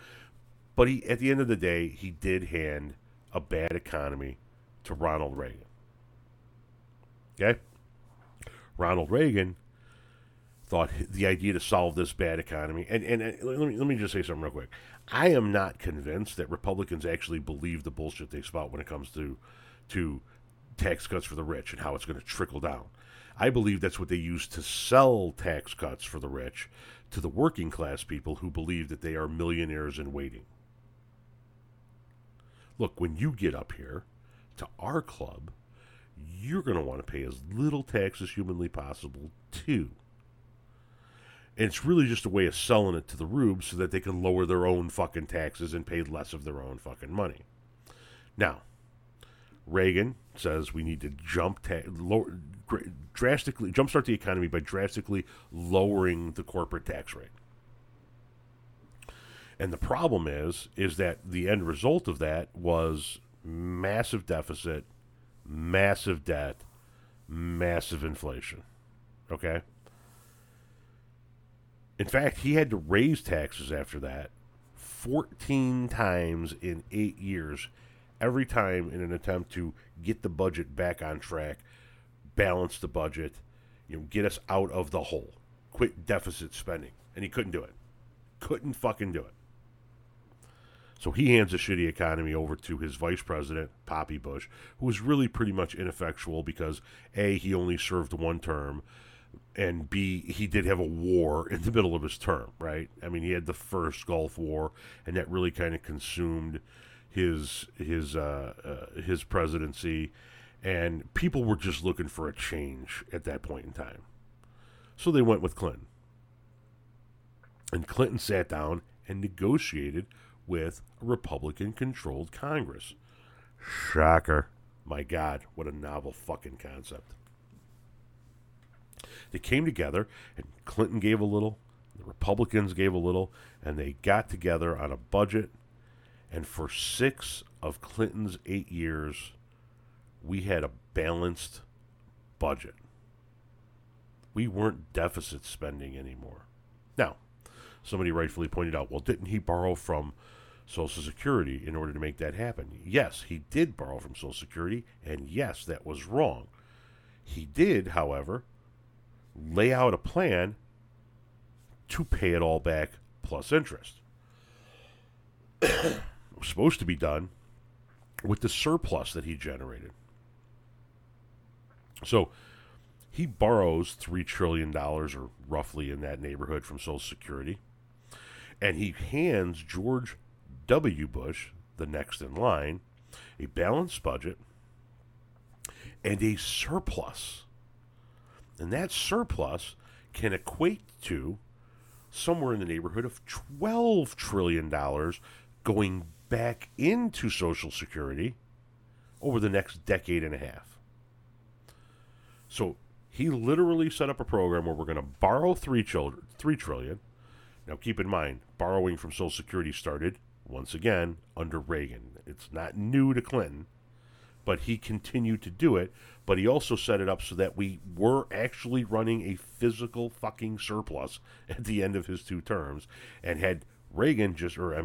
But he, at the end of the day, he did hand a bad economy to Ronald Reagan. Okay? Ronald Reagan thought the idea to solve this bad economy, and let me just say something real quick. I am not convinced that Republicans actually believe the bullshit they spout when it comes to tax cuts for the rich and how it's going to trickle down. I believe that's what they use to sell tax cuts for the rich to the working class people who believe that they are millionaires in waiting. Look, when you get up here to our club, you're going to want to pay as little tax as humanly possible, too. And it's really just a way of selling it to the rubes so that they can lower their own fucking taxes and pay less of their own fucking money. Now, Reagan says we need to jumpstart the economy by drastically lowering the corporate tax rate. And the problem is that the end result of that was massive deficit, massive debt, massive inflation. Okay? In fact, he had to raise taxes after that 14 times in 8 years, every time in an attempt to get the budget back on track, balance the budget, get us out of the hole, quit deficit spending. And he couldn't do it. Couldn't fucking do it. So he hands a shitty economy over to his vice president, Poppy Bush, who was really pretty much ineffectual because, A, he only served one term, and B, he did have a war in the middle of his term, right? I mean, he had the first Gulf War, and that really kind of consumed his presidency, and people were just looking for a change at that point in time. So they went with Clinton. And Clinton sat down and negotiated with a Republican-controlled Congress. Shocker. My God, what a novel fucking concept. They came together, and Clinton gave a little, the Republicans gave a little, and they got together on a budget. And for 6 of Clinton's 8 years, we had a balanced budget. We weren't deficit spending anymore. Now, somebody rightfully pointed out, well, didn't he borrow from Social Security in order to make that happen? Yes, he did borrow from Social Security, and yes, that was wrong. He did, however, lay out a plan to pay it all back plus interest. It was supposed to be done with the surplus that he generated. So he borrows $3 trillion or roughly in that neighborhood from Social Security, and he hands George W. Bush the next in line, a balanced budget, and a surplus. And that surplus can equate to somewhere in the neighborhood of $12 trillion going back into Social Security over the next decade and a half. So he literally set up a program where we're going to borrow $3 trillion. Now keep in mind, borrowing from Social Security started, once again, under Reagan. It's not new to Clinton, but he continued to do it. But he also set it up so that we were actually running a physical fucking surplus at the end of his two terms. And had Reagan just, or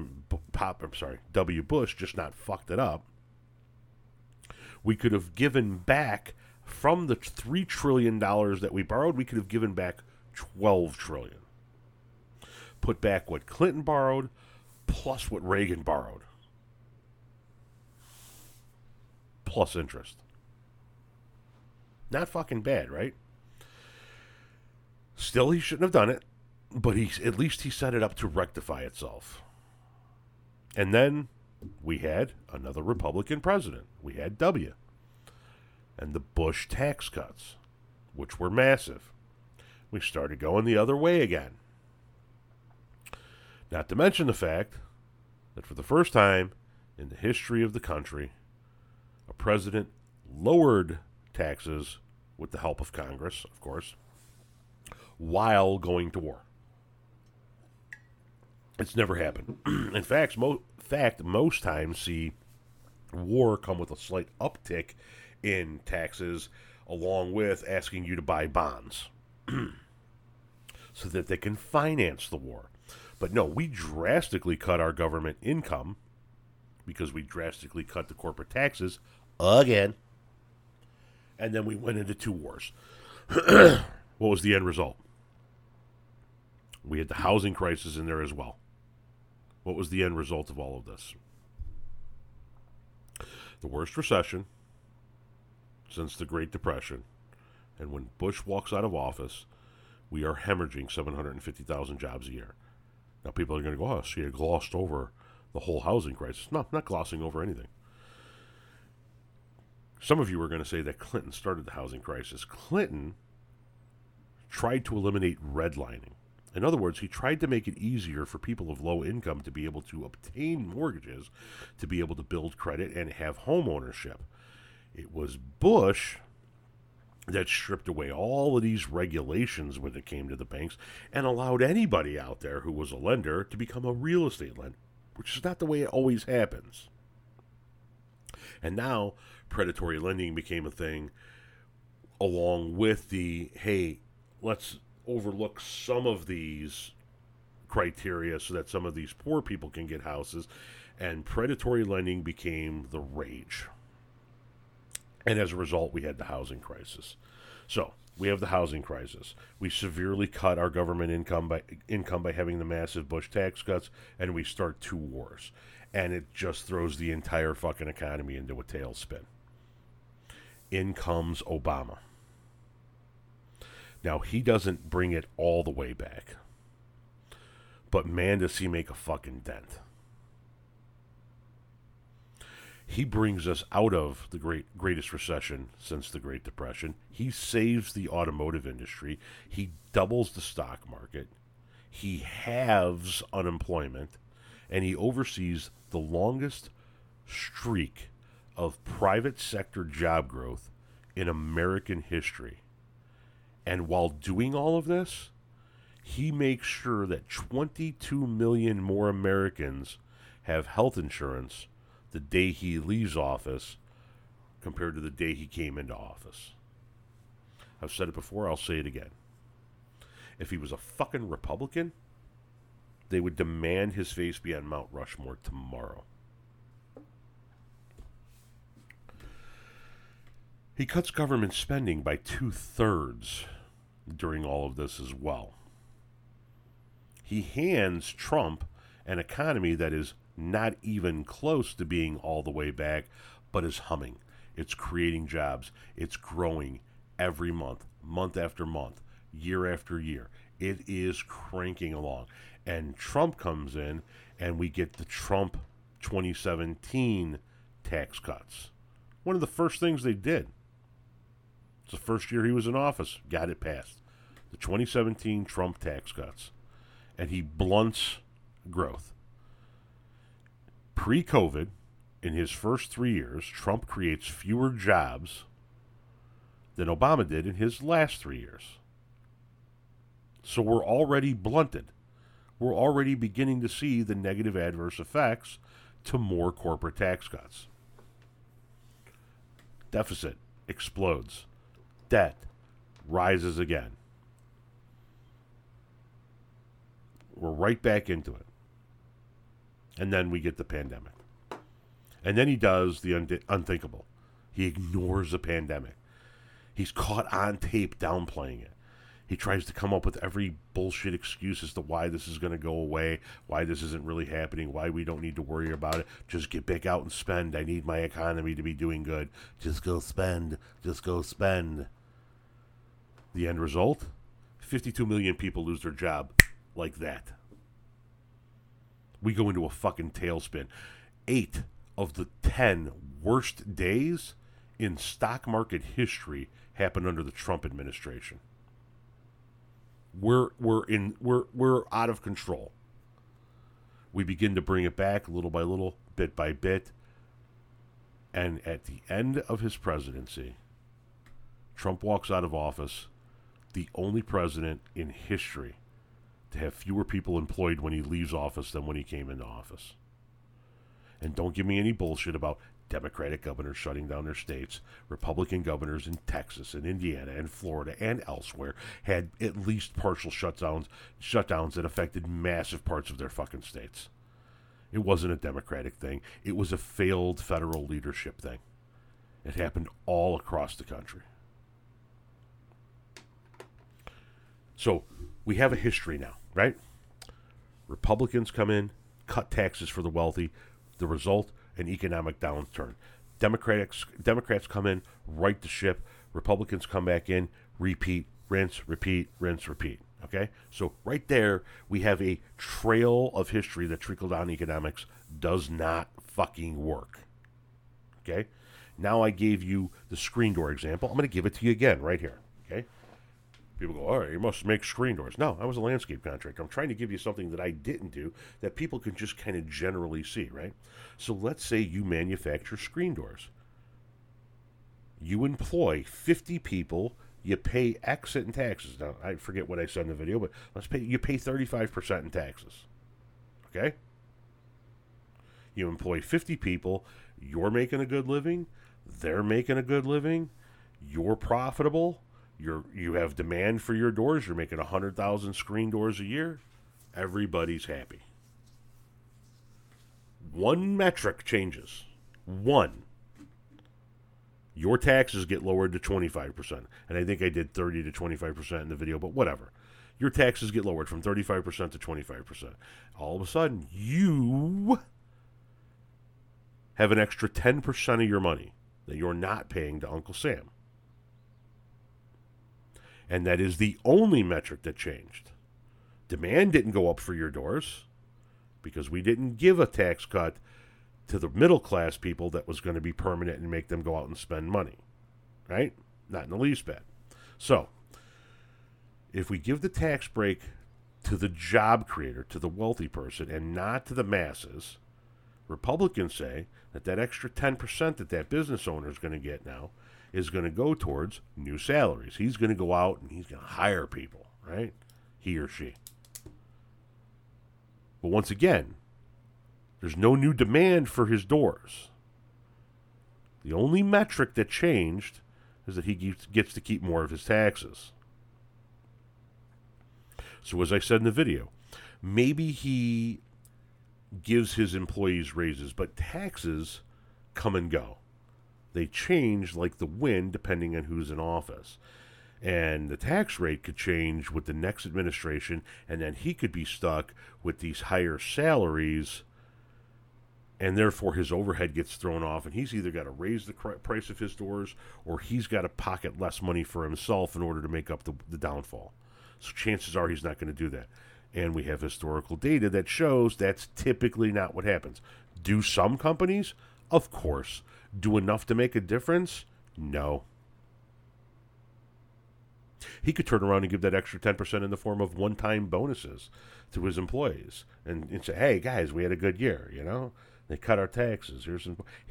W. Bush just not fucked it up, we could have given back from the $3 trillion that we borrowed, we could have given back $12 trillion. Put back what Clinton borrowed, plus what Reagan borrowed. Plus interest. Not fucking bad, right? Still, he shouldn't have done it, but at least he set it up to rectify itself. And then we had another Republican president. We had W. And the Bush tax cuts, which were massive. We started going the other way again. Not to mention the fact that for the first time in the history of the country, a president lowered taxes with the help of Congress, of course, while going to war. It's never happened. In fact, most times see war come with a slight uptick in taxes, along with asking you to buy bonds so that they can finance the war. But no, we drastically cut our government income because we drastically cut the corporate taxes again. And then we went into two wars. What was the end result? We had the housing crisis in there as well. What was the end result of all of this? The worst recession since the Great Depression. And when Bush walks out of office, we are hemorrhaging 750,000 jobs a year. Now people are going to go, oh, so you glossed over the whole housing crisis. No, I'm not glossing over anything. Some of you are going to say that Clinton started the housing crisis. Clinton tried to eliminate redlining. In other words, he tried to make it easier for people of low income to be able to obtain mortgages, to be able to build credit and have home ownership. It was Bush that stripped away all of these regulations when it came to the banks and allowed anybody out there who was a lender to become a real estate lender, which is not the way it always happens. And now predatory lending became a thing, along with the, hey, let's overlook some of these criteria so that some of these poor people can get houses, and predatory lending became the rage. And as a result, we had the housing crisis. So we have the housing crisis. We severely cut our government income by having the massive Bush tax cuts, and we start two wars. And it just throws the entire fucking economy into a tailspin. In comes Obama. Now, he doesn't bring it all the way back. But man, does he make a fucking dent. He brings us out of the greatest recession since the Great Depression. He saves the automotive industry. He doubles the stock market. He halves unemployment. And he oversees the longest streak of private sector job growth in American history. And while doing all of this, he makes sure that 22 million more Americans have health insurance the day he leaves office compared to the day he came into office. I've said it before, I'll say it again. If he was a fucking Republican, they would demand his face be on Mount Rushmore tomorrow. He cuts government spending by 2/3 during all of this as well. He hands Trump an economy that is not even close to being all the way back, but is humming. It's creating jobs. It's growing every month, month after month, year after year. It is cranking along. And Trump comes in, and we get the Trump 2017 tax cuts. One of the first things they did. It's the first year he was in office. Got it passed. The 2017 Trump tax cuts. And he blunts growth. Pre-COVID, in his first 3 years, Trump creates fewer jobs than Obama did in his last 3 years. So we're already blunted. We're already beginning to see the negative adverse effects to more corporate tax cuts. Deficit explodes. Debt rises again. We're right back into it. And then we get the pandemic. And then he does the unthinkable. He ignores the pandemic. He's caught on tape downplaying it. He tries to come up with every bullshit excuse as to why this is going to go away, why this isn't really happening, why we don't need to worry about it. Just get back out and spend. I need my economy to be doing good. Just go spend. Just go spend. The end result? 52 million people lose their job like that. We go into a fucking tailspin. 8 of the 10 worst days in stock market history happened under the Trump administration. We're out of control. We begin to bring it back little by little, bit by bit. And at the end of his presidency, Trump walks out of office, the only president in history to have fewer people employed when he leaves office than when he came into office. And don't give me any bullshit about Democratic governors shutting down their states. Republican governors in Texas and Indiana and Florida and elsewhere had at least partial shutdowns that affected massive parts of their fucking states. It wasn't a Democratic thing. It was a failed federal leadership thing. It happened all across the country. So we have a history now, right? Republicans come in, cut taxes for the wealthy. The result, an economic downturn. Democrats come in, right the ship. Republicans come back in, repeat, rinse, repeat, rinse, repeat. Okay? So right there, we have a trail of history that trickle-down economics does not fucking work. Okay? Now I gave you the screen door example. I'm going to give it to you again right here. Okay? People go, all right, you must make screen doors. No, I was a landscape contractor. I'm trying to give you something that I didn't do that people can just kind of generally see, right? So let's say you manufacture screen doors. You employ 50 people. You pay X in taxes. Now, I forget what I said in the video, but you pay 35% in taxes. Okay? You employ 50 people. You're making a good living. They're making a good living. You're profitable. You have demand for your doors. You're making 100,000 screen doors a year. Everybody's happy. One metric changes. One. Your taxes get lowered to 25%. And I think I did 30 to 25% in the video, but whatever. Your taxes get lowered from 35% to 25%. All of a sudden, you have an extra 10% of your money that you're not paying to Uncle Sam. And that is the only metric that changed. Demand didn't go up for your doors because we didn't give a tax cut to the middle class people that was going to be permanent and make them go out and spend money. Right? Not in the least bit. So, if we give the tax break to the job creator, to the wealthy person, and not to the masses, Republicans say that extra 10% that business owner is going to get now is going to go towards new salaries. He's going to go out and he's going to hire people, right? He or she. But once again, there's no new demand for his doors. The only metric that changed is that he gets to keep more of his taxes. So as I said in the video, maybe he gives his employees raises, but taxes come and go. They change like the wind depending on who's in office. And the tax rate could change with the next administration, and then he could be stuck with these higher salaries, and therefore his overhead gets thrown off, and he's either got to raise the price of his doors or he's got to pocket less money for himself in order to make up the downfall. So chances are he's not going to do that. And we have historical data that shows that's typically not what happens. Do some companies? Of course. Do enough to make a difference? No. He could turn around and give that extra 10% in the form of one-time bonuses to his employees and say, hey, guys, we had a good year, you know? They cut our taxes.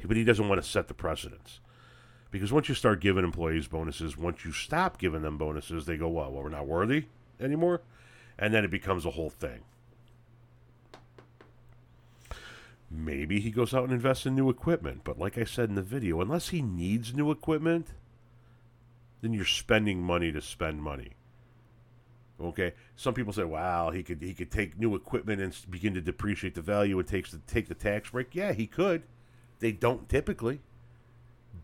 But he doesn't want to set the precedence. Because once you start giving employees bonuses, once you stop giving them bonuses, they go, well, we're not worthy anymore? And then it becomes a whole thing. Maybe he goes out and invests in new equipment. But like I said in the video, unless he needs new equipment, then you're spending money to spend money. Okay? Some people say, wow, he could take new equipment and begin to depreciate the value and take the tax break. Yeah, he could. They don't typically.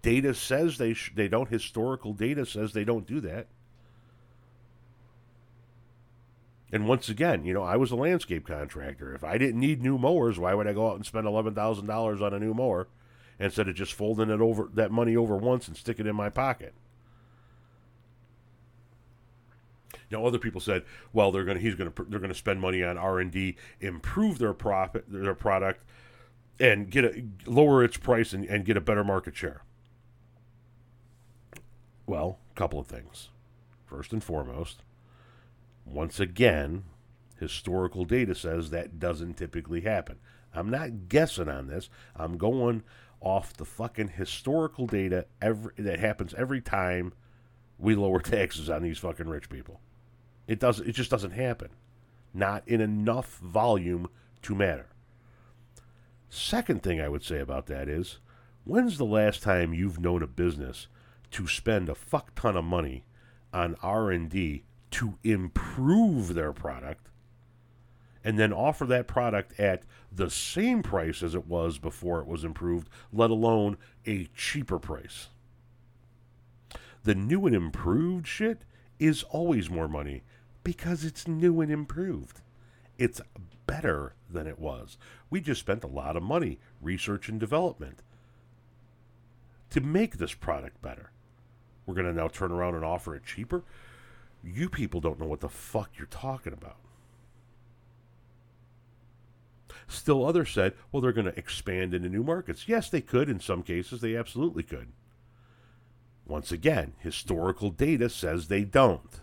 Data says they don't. Historical data says they don't do that. And once again, you know, I was a landscape contractor. If I didn't need new mowers, why would I go out and spend $11,000 on a new mower instead of just folding it over that money over once and stick it in my pocket? Now, other people said, well, they're going to spend money on R&D, improve their product, and lower its price and get a better market share. Well, a couple of things. First and foremost, once again, historical data says that doesn't typically happen. I'm not guessing on this. I'm going off the fucking historical data that happens every time we lower taxes on these fucking rich people. It just doesn't happen. Not in enough volume to matter. Second thing I would say about that is, when's the last time you've known a business to spend a fuck ton of money on R&D to improve their product and then offer that product at the same price as it was before it was improved, let alone a cheaper price? The new and improved shit is always more money because it's new and improved. It's better than it was. We just spent a lot of money, research and development, to make this product better. We're going to now turn around and offer it cheaper? You people don't know what the fuck you're talking about. Still others said, well, they're going to expand into new markets. Yes, they could. In some cases, they absolutely could. Once again, historical data says they don't.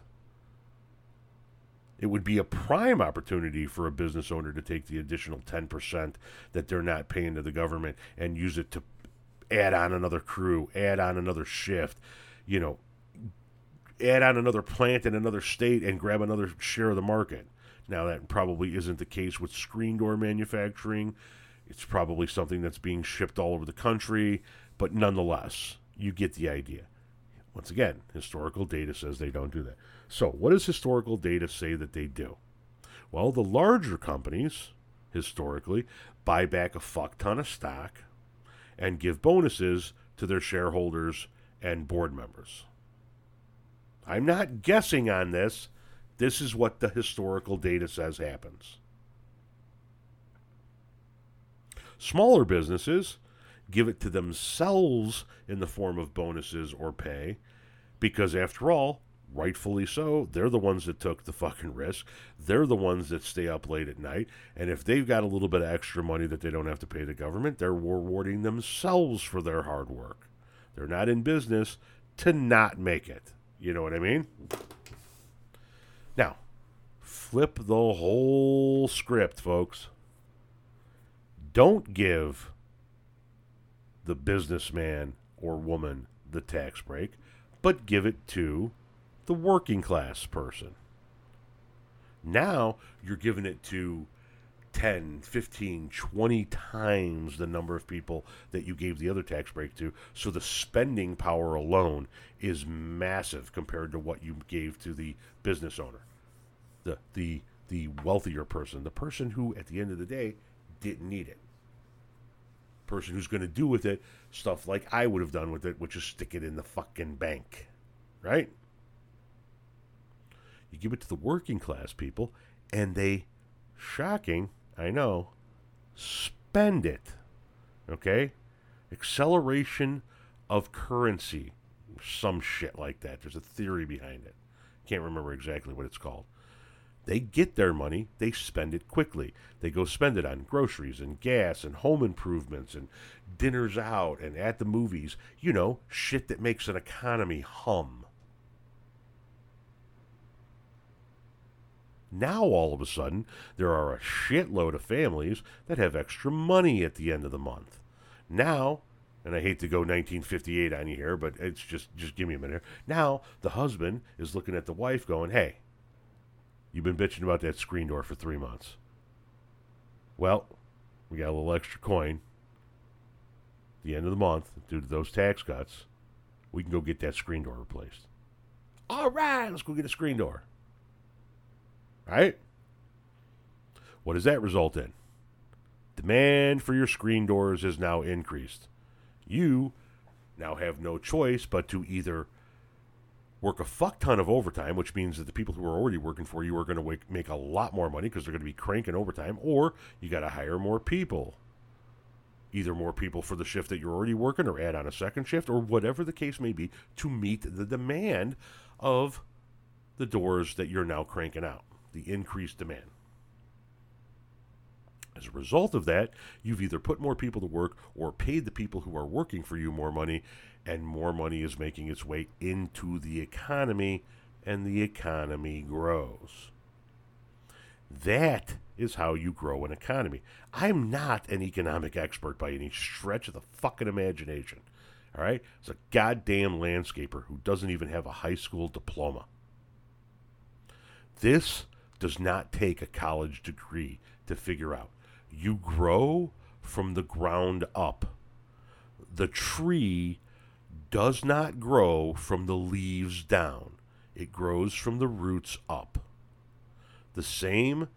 It would be a prime opportunity for a business owner to take the additional 10% that they're not paying to the government and use it to add on another crew, add on another shift, you know, add on another plant in another state and grab another share of the market. Now, that probably isn't the case with screen door manufacturing. It's probably something that's being shipped all over the country, but nonetheless, you get the idea. Once again, historical data says they don't do that. So, what does historical data say that they do? Well, the larger companies, historically, buy back a fuck ton of stock and give bonuses to their shareholders and board members. I'm not guessing on this. This is what the historical data says happens. Smaller businesses give it to themselves in the form of bonuses or pay, because after all, rightfully so, they're the ones that took the fucking risk. They're the ones that stay up late at night, and if they've got a little bit of extra money that they don't have to pay the government, they're rewarding themselves for their hard work. They're not in business to not make it. You know what I mean? Now, flip the whole script, folks. Don't give the businessman or woman the tax break, but give it to the working class person. Now you're giving it to 10, 15, 20 times the number of people that you gave the other tax break to, so the spending power alone is massive compared to what you gave to the business owner, the wealthier person, the person who at the end of the day didn't need it. Person who's going to do with it stuff like I would have done with it, which is stick it in the fucking bank, right? You give it to the working class people, and they, shocking, I know, spend it, okay? Acceleration of currency, some shit like that. There's a theory behind it. Can't remember exactly what it's called. They get their money, they spend it quickly. They go spend it on groceries and gas and home improvements and dinners out and at the movies. You know, shit that makes an economy hum. Now, all of a sudden, there are a shitload of families that have extra money at the end of the month. Now, and I hate to go 1958 on you here, but it's just give me a minute. Now, the husband is looking at the wife going, hey, you've been bitching about that screen door for 3 months. Well, we got a little extra coin at the end of the month due to those tax cuts. We can go get that screen door replaced. All right, let's go get a screen door. Right? What does that result in? Demand for your screen doors has now increased. You now have no choice but to either work a fuck ton of overtime, which means that the people who are already working for you are going to make a lot more money because they're going to be cranking overtime, or you got to hire more people. Either more people for the shift that you're already working or add on a second shift or whatever the case may be to meet the demand of the doors that you're now cranking out. The increased demand. As a result of that, you've either put more people to work or paid the people who are working for you more money, and more money is making its way into the economy, and the economy grows. That is how you grow an economy. I'm not an economic expert by any stretch of the fucking imagination. All right? It's a goddamn landscaper who doesn't even have a high school diploma. This does not take a college degree to figure out. You grow from the ground up. The tree does not grow from the leaves down. It grows from the roots up. The same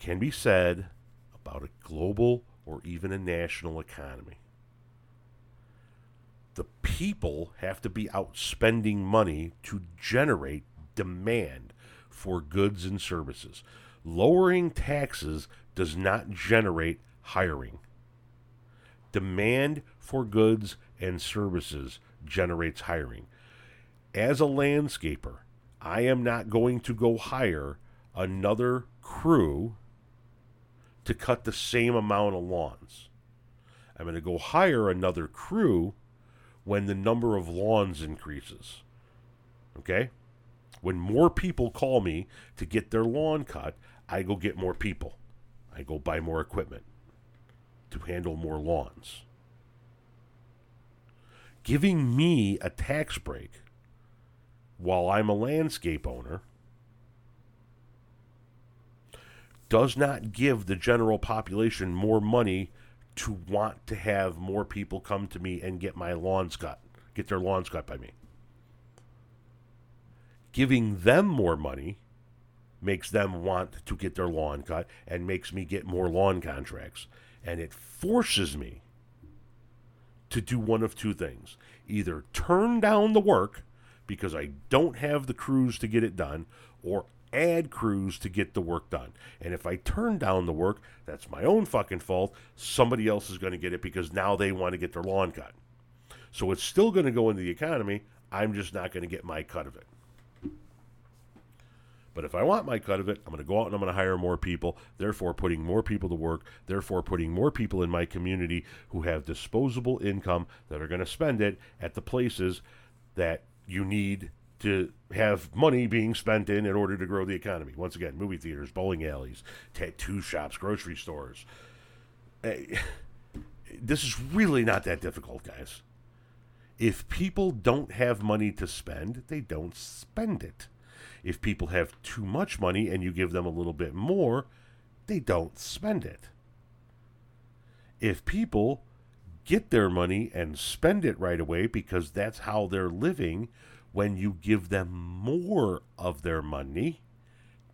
can be said about a global or even a national economy. The people have to be out spending money to generate demand for goods and services. Lowering taxes does not generate hiring. Demand for goods and services generates hiring. As a landscaper, I am not going to go hire another crew to cut the same amount of lawns. I'm going to go hire another crew when the number of lawns increases. Okay? When more people call me to get their lawn cut, I go get more people. I go buy more equipment to handle more lawns. Giving me a tax break while I'm a landscape owner does not give the general population more money to want to have more people come to me and get my lawns cut, get their lawns cut by me. Giving them more money makes them want to get their lawn cut and makes me get more lawn contracts. And it forces me to do one of two things. Either turn down the work because I don't have the crews to get it done, or add crews to get the work done. And if I turn down the work, that's my own fucking fault. Somebody else is going to get it because now they want to get their lawn cut. So it's still going to go into the economy. I'm just not going to get my cut of it. But if I want my cut of it, I'm going to go out and I'm going to hire more people, therefore putting more people to work, therefore putting more people in my community who have disposable income that are going to spend it at the places that you need to have money being spent in order to grow the economy. Once again, movie theaters, bowling alleys, tattoo shops, grocery stores. Hey, this is really not that difficult, guys. If people don't have money to spend, they don't spend it. If people have too much money and you give them a little bit more, they don't spend it. If people get their money and spend it right away because that's how they're living, when you give them more of their money,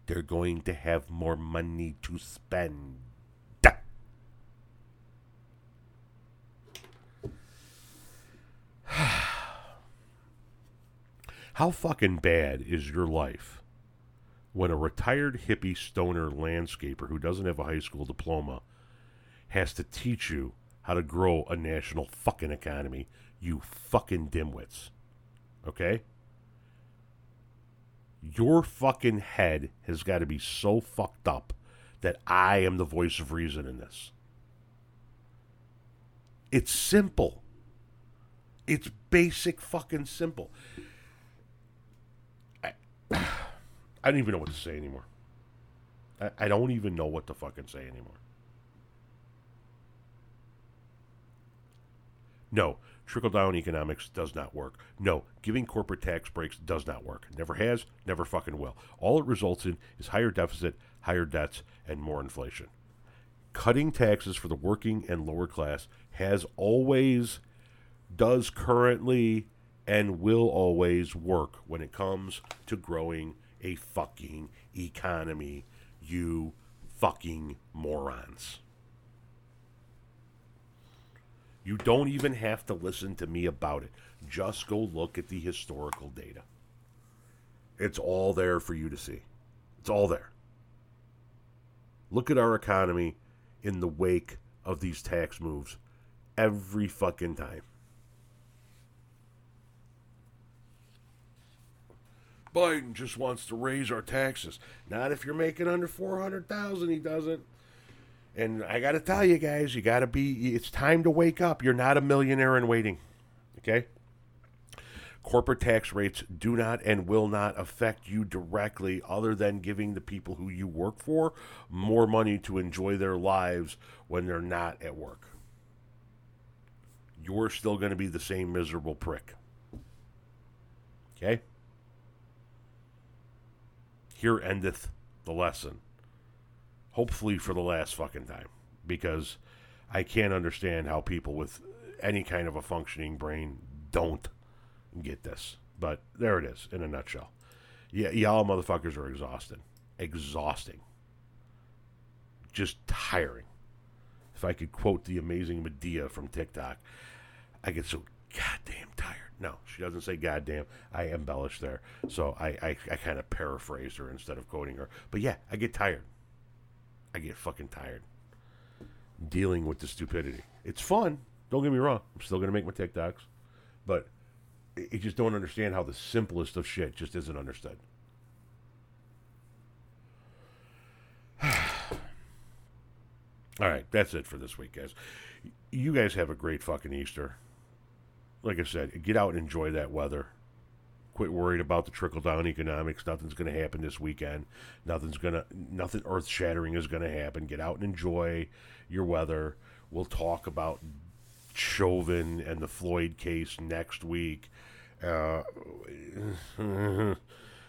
they're going to have more money to spend. How fucking bad is your life when a retired hippie stoner landscaper who doesn't have a high school diploma has to teach you how to grow a national fucking economy, you fucking dimwits? Okay? your fucking head has got to be so fucked up that I am the voice of reason in this. It's simple. It's basic fucking simple. I don't even know what to say anymore. I don't even know what to fucking say anymore. No, trickle-down economics does not work. No, giving corporate tax breaks does not work. Never has, never fucking will. All it results in is higher deficit, higher debts, and more inflation. Cutting taxes for the working and lower class has always, does currently, and will always work when it comes to growing a fucking economy, you fucking morons. You don't even have to listen to me about it. Just go look at the historical data. It's all there for you to see. It's all there. Look at our economy in the wake of these tax moves every fucking time. Biden just wants to raise our taxes. Not if you're making under $400,000, he doesn't. And I got to tell you guys, you got to be, it's time to wake up. You're not a millionaire in waiting, okay? Corporate tax rates do not and will not affect you directly other than giving the people who you work for more money to enjoy their lives when they're not at work. You're still going to be the same miserable prick, okay? Here endeth the lesson. Hopefully for the last fucking time, because I can't understand how people with any kind of a functioning brain don't get this. But there it is in a nutshell. Yeah, y'all motherfuckers are exhausted. Exhausting. Just tiring. If I could quote the amazing Medea from TikTok, I get so goddamn tired. No, she doesn't say goddamn. I embellish there. So I kind of paraphrased her instead of quoting her. But yeah, I get tired. I get fucking tired dealing with the stupidity. It's fun. Don't get me wrong. I'm still going to make my TikToks. But I just don't understand how the simplest of shit just isn't understood. All right. That's it for this week, guys. You guys have a great fucking Easter. Like I said, get out and enjoy that weather. Quit worried about the trickle-down economics. Nothing's going to happen this weekend. Nothing earth-shattering is going to happen. Get out and enjoy your weather. We'll talk about Chauvin and the Floyd case next week. I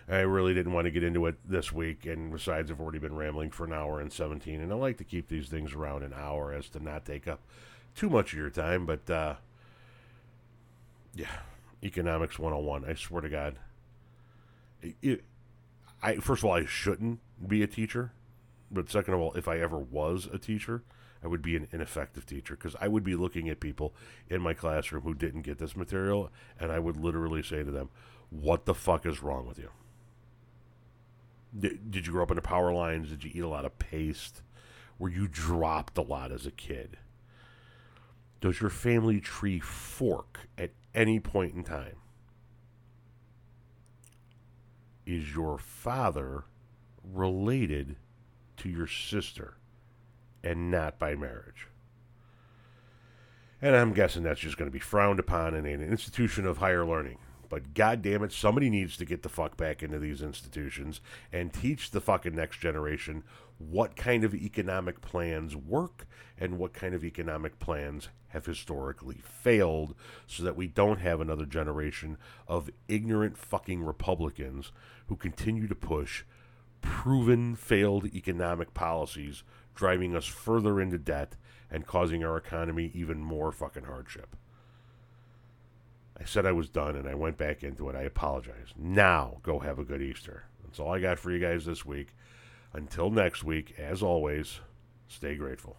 really didn't want to get into it this week, and besides, I've already been rambling for an hour and 17, and I like to keep these things around an hour as to not take up too much of your time, but, yeah. Economics 101, I swear to God. First of all, I shouldn't be a teacher. But second of all, if I ever was a teacher, I would be an ineffective teacher. Because I would be looking at people in my classroom who didn't get this material, and I would literally say to them, what the fuck is wrong with you? Did you grow up in the power lines? Did you eat a lot of paste? Were you dropped a lot as a kid? Does your family tree fork at any point in time? Is your father related to your sister and not by marriage? And I'm guessing that's just going to be frowned upon in an institution of higher learning. But goddamn it, somebody needs to get the fuck back into these institutions and teach the fucking next generation what kind of economic plans work and what kind of economic plans have historically failed so that we don't have another generation of ignorant fucking Republicans who continue to push proven failed economic policies, driving us further into debt and causing our economy even more fucking hardship. I said I was done, and I went back into it. I apologize. Now, go have a good Easter. That's all I got for you guys this week. Until next week, as always, stay grateful.